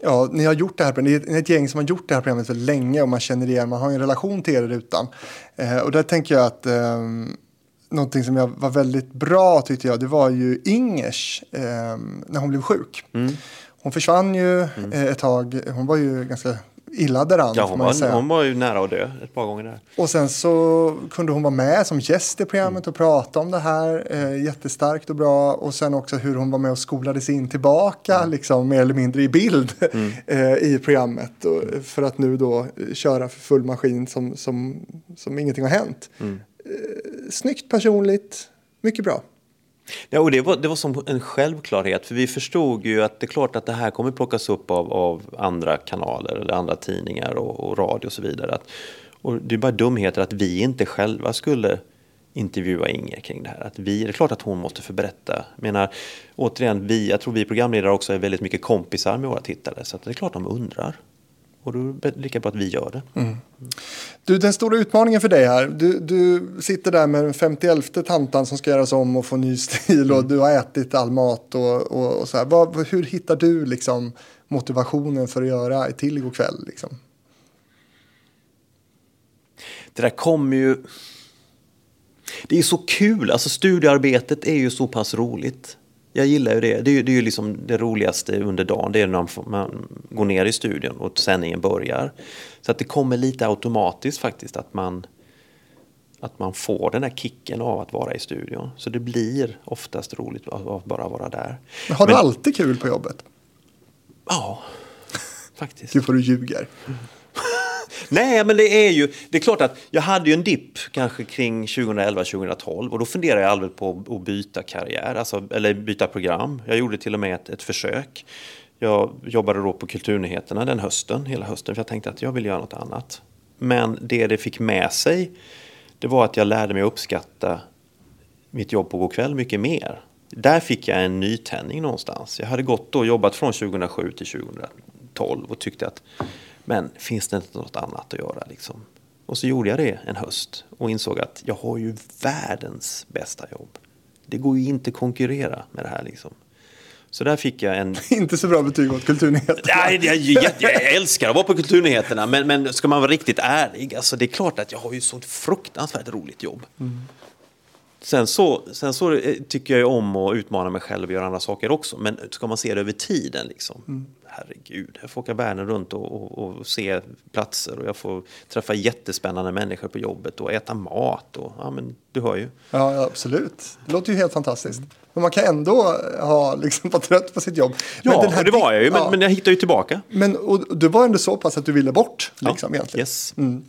ja, ni har gjort det här, det är ett gäng som har gjort det här programmet för länge och man känner igen, man har en relation till er utan. Eh, och där tänker jag att eh, någonting som jag var väldigt bra tyckte jag, det var ju Ingers eh, när hon blev sjuk. Mm. Hon försvann ju mm. eh, ett tag, hon var ju ganska illa däran, ja, hon, man var, hon var ju nära att dö ett par gånger där. Och sen så kunde hon vara med som gäst i programmet mm. och prata om det här eh, jättestarkt och bra. Och sen också hur hon var med och skolades in tillbaka mm. liksom mer eller mindre i bild mm. eh, i programmet. Och, för att nu då köra för full maskin som, som, som ingenting har hänt. Mm. Eh, snyggt, personligt, mycket bra. Ja, och det var, det var som en självklarhet, för vi förstod ju att det är klart att det här kommer plockas upp av, av andra kanaler eller andra tidningar och, och radio och så vidare. Att, och det är bara dumheter att vi inte själva skulle intervjua Inge kring det här. Att vi, det är klart att hon måste förberätta. Jag menar, återigen, vi, jag tror vi programledare också är väldigt mycket kompisar med våra tittare, så att det är klart de undrar. Och då är det lika bra att vi gör det. Mm. Du, den stora utmaningen för dig här. Du, du sitter där med den femtioelfte tantan som ska göras om och få ny stil. Mm. Och du har ätit all mat och, och, och så här. Vad, hur hittar du liksom motivationen för att göra till igår kväll? Liksom? Det där kommer ju... Det är så kul. Alltså studiearbetet är ju så pass roligt. Jag gillar ju det. Det är ju, det är ju liksom det roligaste under dagen. Det är när man, får, man går ner i studion och sändningen börjar. Så att det kommer lite automatiskt faktiskt att man, att man får den här kicken av att vara i studion. Så det blir oftast roligt att bara vara där. Men har Men, du alltid kul på jobbet? Ja, faktiskt. Gud vad du ljuger. Nej, men det är ju... Det är klart att jag hade ju en dipp kanske kring tjugoelva tjugotolv. Och då funderade jag alldeles på att byta karriär. Alltså, eller byta program. Jag gjorde till och med ett, ett försök. Jag jobbade då på kulturnyheterna den hösten. Hela hösten. För jag tänkte att jag ville göra något annat. Men det det fick med sig... Det var att jag lärde mig uppskatta mitt jobb på Go'kväll mycket mer. Där fick jag en nytändning någonstans. Jag hade gått och jobbat från tjugohundrasju till tjugotolv. Och tyckte att... Men finns det inte något annat att göra liksom? Och så gjorde jag det en höst och insåg att jag har ju världens bästa jobb. Det går ju inte att konkurrera med det här liksom. Så där fick jag en... Inte så bra betyg åt kulturnyheterna. Nej, jag, jag, jag älskar att vara på kulturnyheterna. Men, men ska man vara riktigt ärlig, alltså det är klart att jag har ju sånt fruktansvärt roligt jobb. Mm. Sen så, sen så tycker jag ju om att utmana mig själv och göra andra saker också. Men ska man se det över tiden liksom? Mm. Herregud, jag får åka världen runt och, och, och se platser. Och jag får träffa jättespännande människor på jobbet och äta mat. Och, ja, men du hör ju. Ja, absolut. Det låter ju helt fantastiskt. Men man kan ändå ha liksom varit trött på sitt jobb. Men ja, den här, det var jag ju. Men, ja. men jag hittade ju tillbaka. Men och, du var ändå så pass att du ville bort liksom, ja, egentligen. Yes. Mm.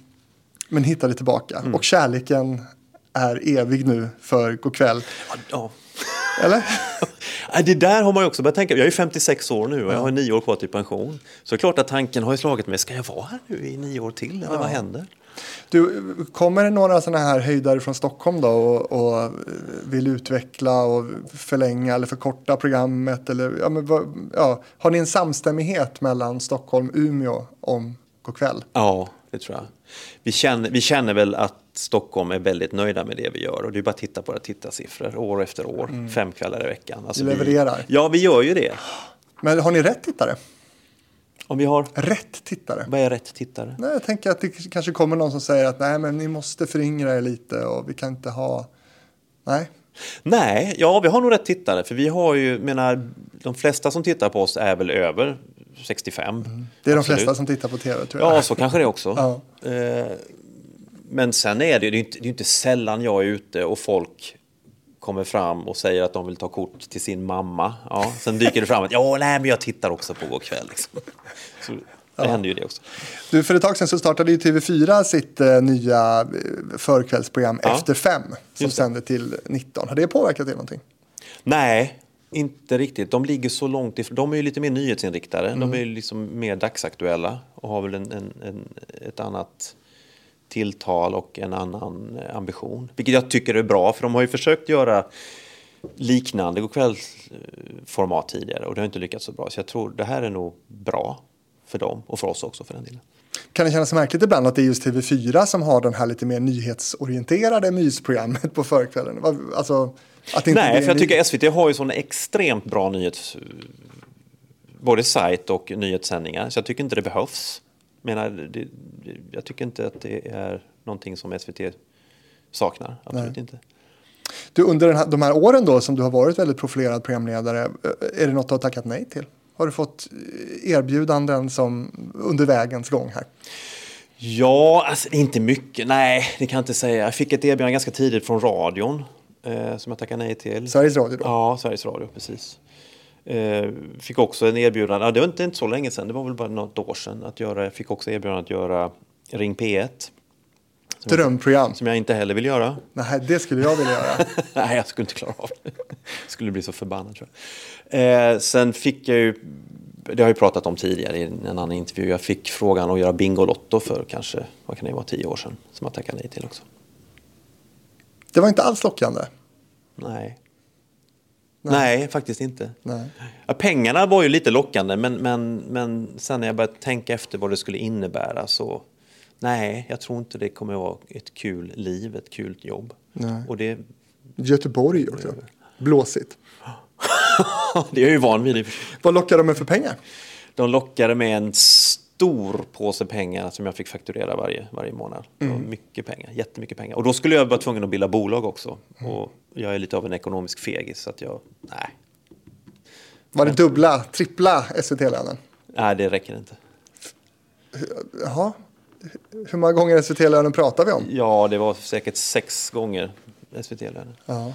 Men hittade tillbaka. Mm. Och kärleken... är evig nu för Go'kväll. Ja, ja. Eller? Det där har man ju också börjat tänka. Jag är ju femtiosex år nu och jag har nio år kvar till pension. Så det är klart att tanken har ju slagit mig. Ska jag vara här nu i nio år till? Eller ja. Vad händer? Du, kommer det några sådana här höjdare från Stockholm då och, och vill utveckla och förlänga eller förkorta programmet? Eller, ja, men, ja. Har ni en samstämmighet mellan Stockholm och Umeå om Go'kväll? Ja, det tror jag. Vi känner, vi känner väl att Stockholm är väldigt nöjda med det vi gör. Och det är bara att titta på våra tittarsiffror år efter år. Mm. Fem kvällar i veckan. Alltså vi levererar. Vi, ja, vi gör ju det. Men har ni rätt tittare? Om vi har... Rätt tittare? Vad är rätt tittare? Nej, jag tänker att det kanske kommer någon som säger att nej, men ni måste föryngra er lite och vi kan inte ha... Nej. Nej, ja, vi har nog rätt tittare. För vi har ju, menar, de flesta som tittar på oss är väl över sextiofem. Mm. Det är absolut. De flesta som tittar på tv, tror jag. Ja, så kanske det också. Ja. Eh, Men sen är det ju inte, inte sällan jag är ute och folk kommer fram och säger att de vill ta kort till sin mamma. Ja, sen dyker det fram att ja, nej, men jag tittar också på Go'kväll. Liksom. Så det ja. händer ju det också. Du, för ett tag sedan så startade ju T V fyra sitt eh, nya förkvällsprogram ja. Efter fem som sänder till nitton. Har det påverkat det någonting? Nej, inte riktigt. De ligger så långt ifrån. De är ju lite mer nyhetsinriktade. Mm. De är ju liksom mer dagsaktuella och har väl en, en, en, ett annat... tilltal och en annan ambition. Vilket jag tycker är bra, för de har ju försökt göra liknande Go'kväll-format tidigare och det har inte lyckats så bra. Så jag tror det här är nog bra för dem och för oss också för den delen. Kan det kännas märkligt ibland att det är just T V fyra som har den här lite mer nyhetsorienterade mysprogrammet på förkvällen? Alltså, att inte Nej, för jag ny- tycker S V T har ju sådana extremt bra nyhets... både sajt och nyhetssändningar. Så jag tycker inte det behövs. Jag menar, det, jag tycker inte att det är någonting som S V T saknar. Absolut Nej. Inte. Du, under den här, de här åren då som du har varit väldigt profilerad programledare, är det något du har tackat nej till? Har du fått erbjudanden som under vägens gång här? Ja, alltså inte mycket. Nej, det kan jag inte säga. Jag fick ett erbjudande ganska tidigt från radion eh, som jag tackade nej till. Sveriges Radio då? Ja, Sveriges Radio, precis. Eh, fick också en erbjudande, ja, det var inte, inte så länge sedan, det var väl bara något år sedan. Att göra, jag fick också erbjudande att göra Ring P ett. Som drömprogram. Jag, som jag inte heller vill göra. Nej, det skulle jag vilja göra. Nej, jag skulle inte klara av det. Jag skulle bli så förbannad, tror jag. Eh, sen fick jag ju, det har jag ju pratat om tidigare i en annan intervju, jag fick frågan att göra Bingolotto för kanske, vad kan det vara, tio år sedan, som jag tackade nej till också. Det var inte alls lockande? Nej. Nej, Nej faktiskt inte. Nej. Ja, pengarna var ju lite lockande, men, men, men sen när jag började tänka efter vad det skulle innebära så... Nej, jag tror inte det kommer att vara ett kul liv, ett kul jobb. Nej. Och det... Göteborg också. Blåsigt. Det är ju van vid. Vad lockar de med för pengar? De lockade med en stor påse pengar som jag fick fakturera varje, varje månad. Mm. Mycket pengar, jättemycket pengar. Och då skulle jag vara tvungen att bilda bolag också. Mm. Och jag är lite av en ekonomisk fegis, så att jag... Nej. Var det dubbla, trippla S V T-lönen? Nej, det räcker inte. Jaha. Hur många gånger S V T-lönen pratar vi om? Ja, det var säkert sex gånger S V T-lönen. Ja.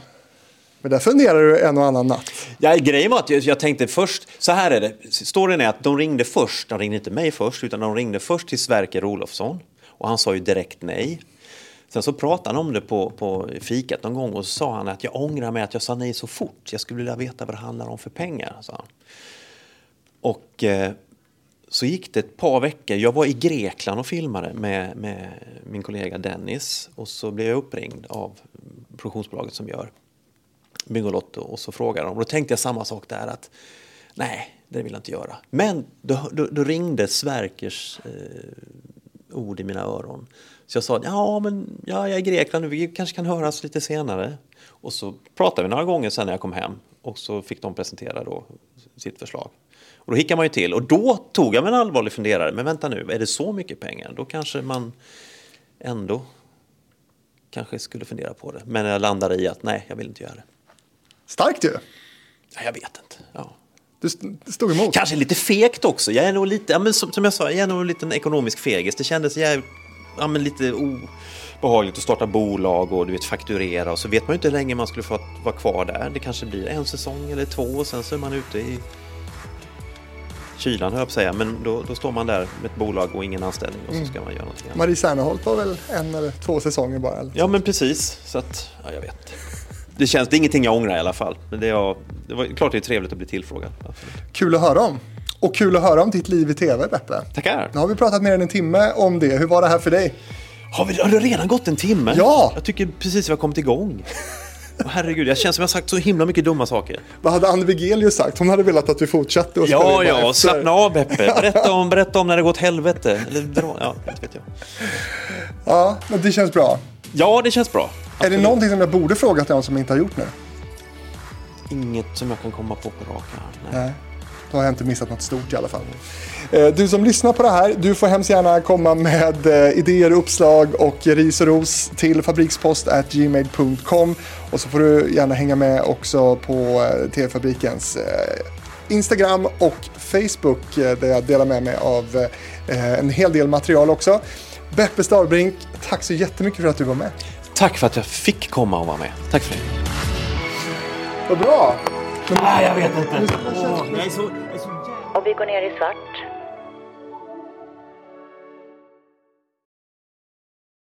Men där funderar du en och annan natt. Ja, grejen var att jag tänkte först... Så här är det. Storyn är att de ringde först. De ringde inte mig först, utan de ringde först till Sverker Olofsson. Och han sa ju direkt nej. Sen så pratade han om det på, på fikat någon gång. Och så sa han att jag ångrar mig att jag sa nej så fort. Jag skulle vilja veta vad det handlar om för pengar, sa han. Och... Eh, Så gick det ett par veckor. Jag var i Grekland och filmade med, med min kollega Dennis. Och så blev jag uppringd av produktionsbolaget som gör Bingolotto. Och så frågade de. Och då tänkte jag samma sak där. Att nej, det vill jag inte göra. Men då, då, då ringde Sverkers eh, ord i mina öron. Så jag sa, ja men ja, jag är i Grekland nu. Vi kanske kan höras lite senare. Och så pratade vi några gånger sen när jag kom hem. Och så fick de presentera då sitt förslag. Och då hickade man ju till. Och då tog jag mig en allvarlig funderare. Men vänta nu, är det så mycket pengar? Då kanske man ändå kanske skulle fundera på det. Men jag landade i att nej, jag vill inte göra det. Starkt ju. Ja, jag vet inte. Ja. Du stod emot. Kanske lite fegt också. Jag är nog lite, ja, men som, som jag sa, jag är nog en liten ekonomisk fegis. Det kändes jag, ja, men lite obehagligt att starta bolag och du vet, fakturera. Och så vet man ju inte hur länge man skulle få vara kvar där. Det kanske blir en säsong eller två och sen så är man ute i... kylan, hör jag på säga, men då, då står man där med ett bolag och ingen anställning och så ska man göra någonting. Mm. Marie Serneholt var väl en eller två säsonger bara? Eller? Ja, men precis. Så att, ja, jag vet. Det känns, det är ingenting jag ångrar i alla fall. Men det, är, det var klart det är trevligt att bli tillfrågad. Absolut. Kul att höra om. Och kul att höra om ditt liv i T V, Beppe. Tackar. Nu har vi pratat mer än en timme om det. Hur var det här för dig? Har, vi, har det redan gått en timme? Ja! Jag tycker precis att vi har kommit igång. Oh, herregud, jag känns som jag sagt så himla mycket dumma saker. Vad hade Anne Vigeus sagt? Hon hade velat att vi fortsatte. Och ja, ja, slappna av, Beppe. Berätta om, berätta om när det gått helvete. Eller dra, ja, det vet jag. Ja, men det känns bra. Ja, det känns bra. Absolut. Är det någonting som jag borde fråga till någon som inte har gjort nu? Inget som jag kan komma på på rak arm. Nej. Nej. Då har jag inte missat något stort i alla fall. Du som lyssnar på det här, du får hemskt gärna komma med idéer, uppslag och ris och ros till fabrikspost at gmail dot com. Och så får du gärna hänga med också på T V-fabrikens Instagram och Facebook där jag delar med mig av en hel del material också. Beppe Starvik, tack så jättemycket för att du var med. Tack för att jag fick komma och vara med. Tack för det. Vad bra! Nej, ah, jag vet inte. Om vi går ner i svart